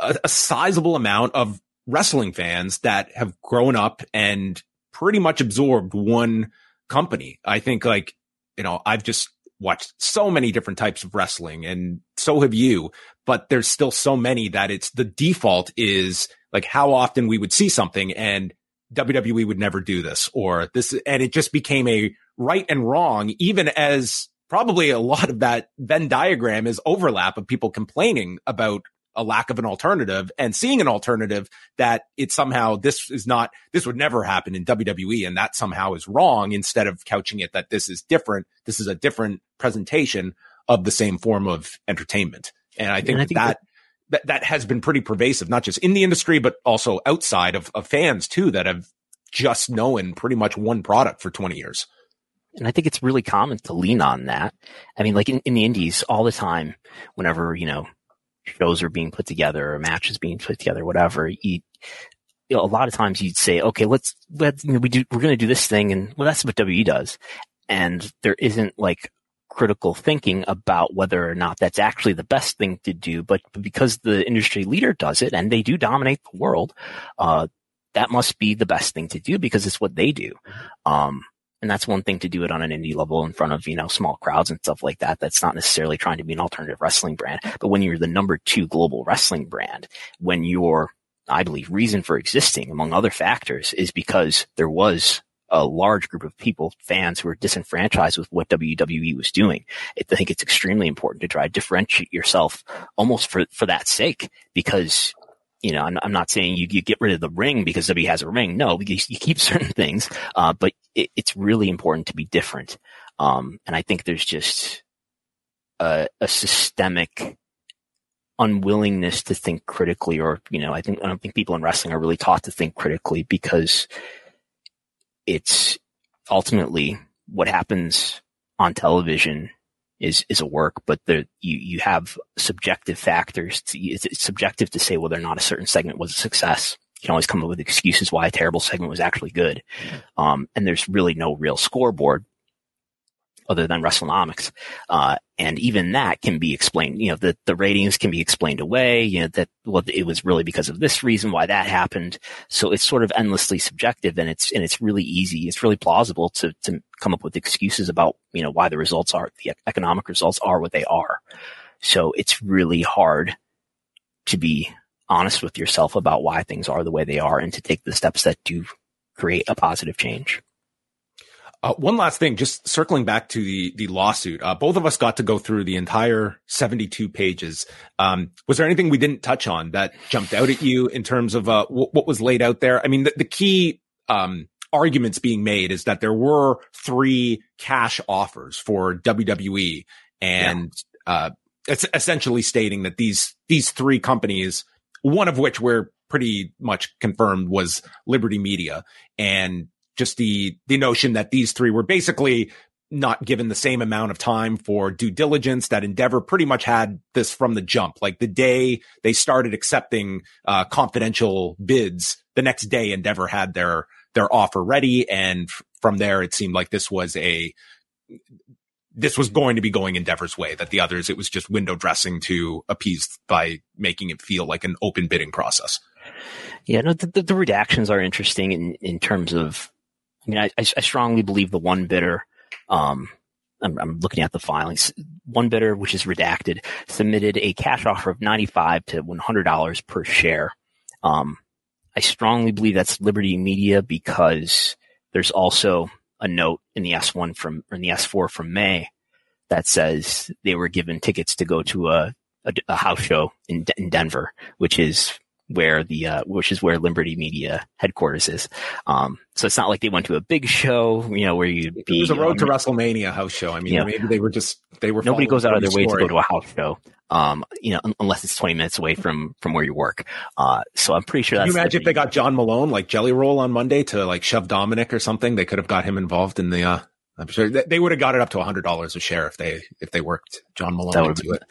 a, a sizable amount of wrestling fans that have grown up and pretty much absorbed one company. I think, like, you know, I've just watched so many different types of wrestling, and so have you, but there's still so many that it's the default is like how often we would see something and W W E would never do this or this. And it just became a right and wrong, even as probably a lot of that Venn diagram is overlap of people complaining about a lack of an alternative and seeing an alternative that it somehow, this is not, this would never happen in W W E. And that somehow is wrong, instead of couching it that this is different. This is a different presentation of the same form of entertainment. And I think, and I think that, that that that has been pretty pervasive, not just in the industry, but also outside of, of fans too, that have just known pretty much one product for twenty years. And I think it's really common to lean on that. I mean, like in, in the indies all the time, whenever, you know, shows are being put together or matches being put together, whatever, you, you know, a lot of times you'd say, okay, let's, let's, you know, we do, we're going to do this thing. And well, that's what W W E does. And there isn't like critical thinking about whether or not that's actually the best thing to do. But because the industry leader does it and they do dominate the world, uh, that must be the best thing to do because it's what they do. Um, And that's one thing to do it on an indie level in front of, you know, small crowds and stuff like that. That's not necessarily trying to be an alternative wrestling brand. But when you're the number two global wrestling brand, when your, I believe, reason for existing, among other factors, is because there was a large group of people, fans, who were disenfranchised with what W W E was doing. It, I think it's extremely important to try to differentiate yourself almost for, for that sake, because, you know, I'm, I'm not saying you, you get rid of the ring because W W E has a ring. No, you, you keep certain things, uh, but it, it's really important to be different. Um, and I think there's just a, a systemic unwillingness to think critically, or, you know, I think, I don't think people in wrestling are really taught to think critically, because it's ultimately what happens on television is, is a work, but there, you, you have subjective factors. To, it's, it's subjective to say whether or not a certain segment was a success. You can always come up with excuses why a terrible segment was actually good. Um, and there's really no real scoreboard other than Wrestlenomics. Uh, and even that can be explained, you know, the, the ratings can be explained away, you know, that, well, it was really because of this reason why that happened. So it's sort of endlessly subjective, and it's, and it's really easy. It's really plausible to, to come up with excuses about, you know, why the results are, the economic results are what they are. So it's really hard to be honest with yourself about why things are the way they are, and to take the steps that do create a positive change. Uh, one last thing, just circling back to the, the lawsuit. Uh, both of us got to go through the entire seventy-two pages. Um, was there anything we didn't touch on that jumped out at you in terms of, uh, w- what was laid out there? I mean, the, the key, um, arguments being made is that there were three cash offers for W W E, and, yeah. uh, it's essentially stating that these, these three companies, one of which we're pretty much confirmed was Liberty Media, and just the, the notion that these three were basically not given the same amount of time for due diligence, that Endeavor pretty much had this from the jump. Like the day they started accepting, uh, confidential bids, the next day Endeavor had their, their offer ready. And f- from there, it seemed like this was a, this was going to be going Endeavor's way, that the others, it was just window dressing to appease by making it feel like an open bidding process. Yeah, no, the, the, the redactions are interesting in, in terms of, I mean, I, I strongly believe the one bidder, um, I'm, I'm looking at the filings, one bidder, which is redacted, submitted a cash offer of ninety-five to one hundred dollars per share. Um, I strongly believe that's Liberty Media, because there's also a note in the S one from, or in the S four from May, that says they were given tickets to go to a, a, a house show in, in Denver, which is where the, uh, which is where Liberty Media headquarters is. Um, so it's not like they went to a big show, you know, where you'd be. It was a road, you know, to WrestleMania house show. I mean, you know, maybe they were just, they were, nobody goes out of their way story. to go to a house show. Um, you know, unless it's twenty minutes away from, from where you work. Uh, so I'm pretty sure that's. Can you imagine if they got John Malone, like Jelly Roll on Monday, to like shove Dominic or something? They could have got him involved in the, uh, I'm sure they, they would have got it up to a hundred dollars a share if they, if they worked John Malone that into been, it.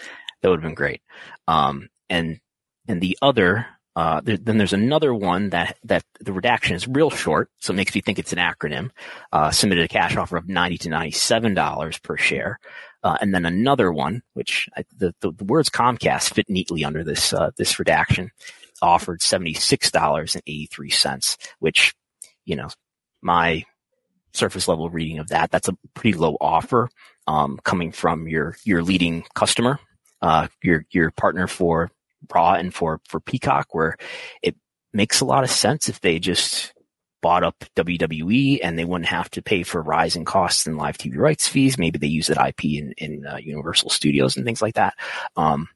That would have been great. Um, and, and the other, Uh, there, then there's another one that, that the redaction is real short, so it makes me think it's an acronym, uh, submitted a cash offer of ninety to ninety-seven dollars per share. Uh, and then another one, which I, the, the, the words Comcast fit neatly under this, uh, this redaction, offered seventy-six dollars and eighty-three cents, which, you know, my surface level reading of that, that's a pretty low offer, um, coming from your, your leading customer, uh, your, your partner for Raw and for, for Peacock, where it makes a lot of sense if they just bought up W W E and they wouldn't have to pay for rising costs and live T V rights fees. Maybe they use that I P in, in uh, Universal Studios and things like that. Um,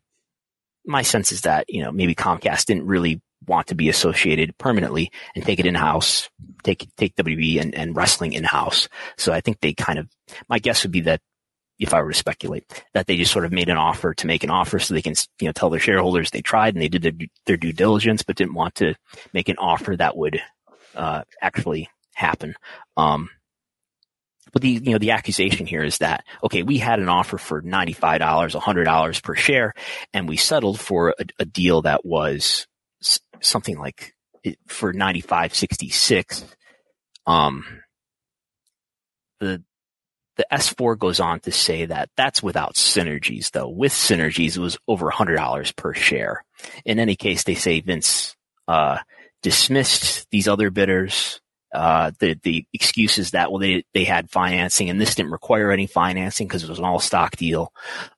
my sense is that, you know, maybe Comcast didn't really want to be associated permanently and take it in-house, take take W W E and, and wrestling in-house. So I think they kind of, my guess would be that, if I were to speculate, that they just sort of made an offer to make an offer so they can, you know, tell their shareholders they tried and they did their, their due diligence, but didn't want to make an offer that would uh, actually happen. Um, but the, you know, the accusation here is that, okay, we had an offer for ninety-five dollars, one hundred dollars per share, and we settled for a, a deal that was something like for ninety-five sixty-six. Um, the, The S four goes on to say that that's without synergies, though. With synergies, it was over one hundred dollars per share. In any case, they say Vince uh, dismissed these other bidders. Uh, the, the excuses that, well, they, they had financing, and this didn't require any financing because it was an all-stock deal.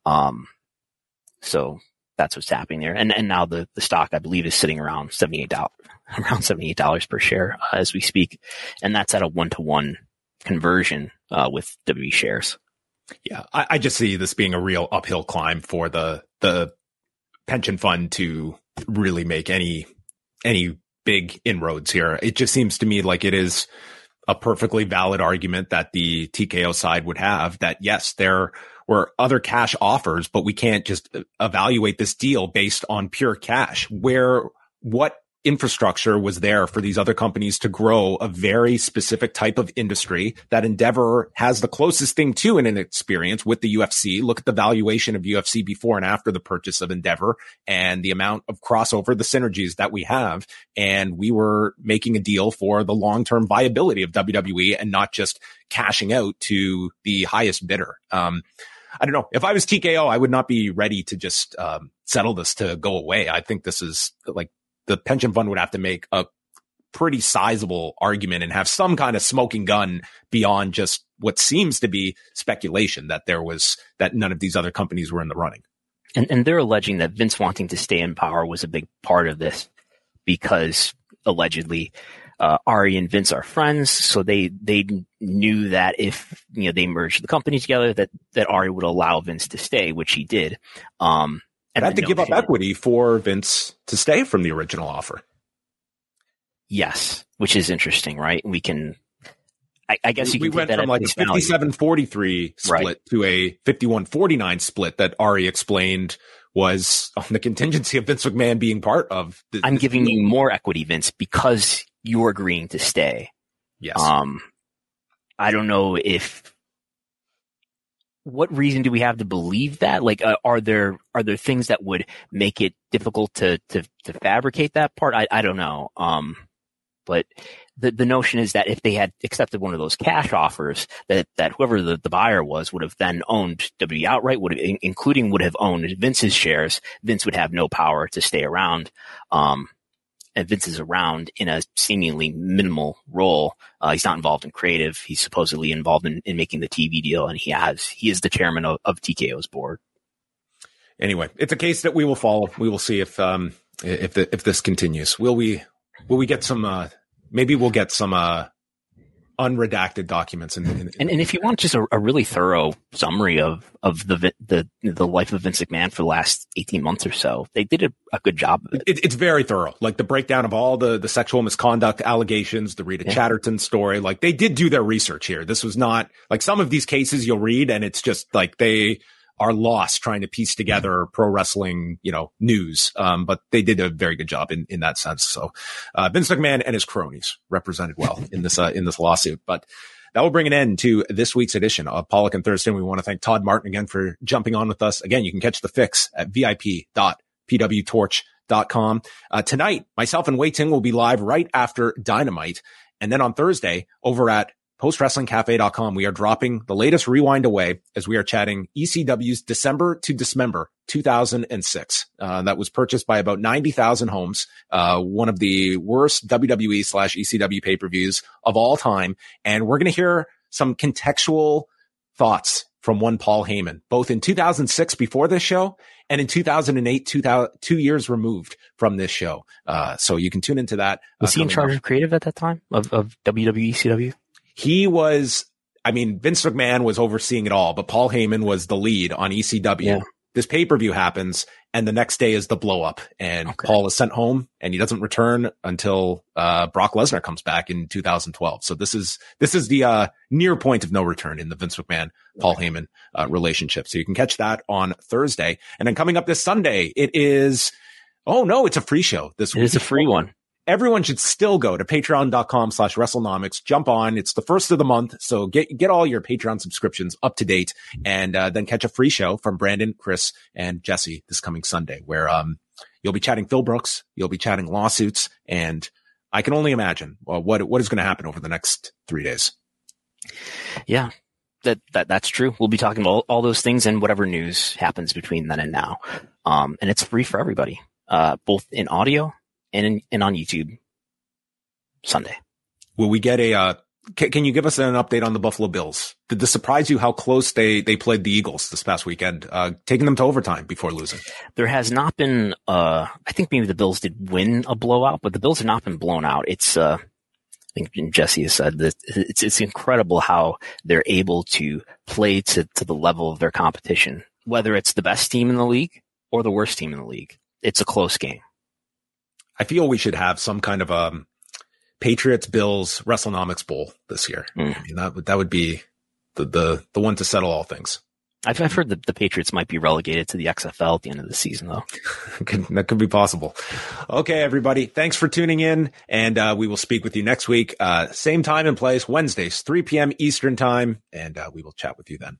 Um, so that's what's happening there. And and now the, the stock, I believe, is sitting around seventy-eight dollars, around seventy-eight dollars per share uh, as we speak. And that's at a one-to-one conversion uh, with W W E shares. Yeah, I, I just see this being a real uphill climb for the the pension fund to really make any any big inroads here. It just seems to me like it is a perfectly valid argument that the T K O side would have, that yes, there were other cash offers, but we can't just evaluate this deal based on pure cash. Where what infrastructure was there for these other companies to grow a very specific type of industry that Endeavor has the closest thing to in an experience with the U F C? Look at the valuation of U F C before and after the purchase of Endeavor and the amount of crossover, the synergies that we have. And we were making a deal for the long-term viability of W W E and not just cashing out to the highest bidder. Um, I don't know. If I was T K O, I would not be ready to just um, settle this to go away. I think this is like, the pension fund would have to make a pretty sizable argument and have some kind of smoking gun beyond just what seems to be speculation that there was, that none of these other companies were in the running. And, and they're alleging that Vince wanting to stay in power was a big part of this because allegedly uh, Ari and Vince are friends. So they, they knew that if, you know, they merged the company together, that, that Ari would allow Vince to stay, which he did. Um, And I had to give up equity for Vince to stay from the original offer. Yes, which is interesting, right? We can, I, I guess you can. We went from like a fifty-seven forty-three split to a fifty-one forty-nine split that Ari explained was on the contingency of Vince McMahon being part of. I'm giving you more equity, Vince, because you're agreeing to stay. Yes. Um, I don't know if. What reason do we have to believe that? Like, uh, are there are there things that would make it difficult to to, to fabricate that part? I, I don't know. Um, but the the notion is that if they had accepted one of those cash offers, that that whoever the, the buyer was would have then owned W W E outright, would have, in, including would have owned Vince's shares. Vince would have no power to stay around. Um, and Vince is around in a seemingly minimal role. Uh, he's not involved in creative. He's supposedly involved in, in making the T V deal, and he has he is the chairman of, of T K O's board. Anyway, it's a case that we will follow. We will see if um if the, if this continues. Will we will we get some? Uh, maybe we'll get some uh, unredacted documents. In, in, in and and if you want just a, a really thorough summary of of the the the life of Vince McMahon for the last eighteen months or so, they did a, a good job of it. It, it's very thorough, like the breakdown of all the, the sexual misconduct allegations, the Rita yeah. Chatterton story. Like, they did do their research here. This was not like some of these cases you'll read and it's just like they are lost trying to piece together pro wrestling, you know, news. Um, but they did a very good job in, in that sense. So uh, Vince McMahon and his cronies represented well in this uh, in this lawsuit. But that will bring an end to this week's edition of Pollock and Thurston. We want to thank Todd Martin again for jumping on with us. Again, you can catch The Fix at v i p dot p w torch dot com. Uh, tonight, myself and Wei Ting will be live right after Dynamite. And then on Thursday, over at post wrestling cafe dot com, we are dropping the latest Rewind Away as we are chatting E C W's December to Dismember two thousand six. Uh, that was purchased by about ninety thousand homes. Uh, one of the worst W W E slash E C W pay-per-views of all time. And we're going to hear some contextual thoughts from one Paul Heyman, both in two thousand six before this show and in two thousand eight, two thousand, two years removed from this show. Uh, so you can tune into that. Was uh, he in charge up. of creative at that time of, of W W E E C W? He was, I mean, Vince McMahon was overseeing it all, but Paul Heyman was the lead on E C W. Yeah. This pay-per-view happens, and the next day is the blow-up, and okay. Paul is sent home, and he doesn't return until uh, Brock Lesnar comes back in two thousand twelve. So this is this is the uh, near point of no return in the Vince McMahon, Paul Heyman uh, relationship. So you can catch that on Thursday. And then coming up this Sunday, it is – oh, no, it's a free show this week. It is a free one. Everyone should still go to patreon.com slash Wrestlenomics. Jump on. It's the first of the month. So get get all your Patreon subscriptions up to date, and uh, then catch a free show from Brandon, Chris, and Jesse this coming Sunday, where um you'll be chatting Phil Brooks. You'll be chatting lawsuits. And I can only imagine uh, what what is going to happen over the next three days. Yeah, that, that that's true. We'll be talking about all, all those things and whatever news happens between then and now. Um, and it's free for everybody, uh, both in audio and in, and on YouTube Sunday. Will we get a, uh, c- can you give us an update on the Buffalo Bills? Did this surprise you how close they, they played the Eagles this past weekend, uh, taking them to overtime before losing? There has not been, uh, I think maybe the Bills did win a blowout, but the Bills have not been blown out. It's, uh, I think Jesse has said that it's, it's incredible how they're able to play to, to the level of their competition, whether it's the best team in the league or the worst team in the league. It's a close game. I feel we should have some kind of um, Patriots Bills Wrestlenomics Bowl this year. Mm. I mean, that would that would be the the the one to settle all things. I've I've heard that the Patriots might be relegated to the X F L at the end of the season, though. could, that could be possible. Okay, everybody, thanks for tuning in, and uh, we will speak with you next week, uh, same time and place, Wednesdays, three p.m. Eastern time, and uh, we will chat with you then.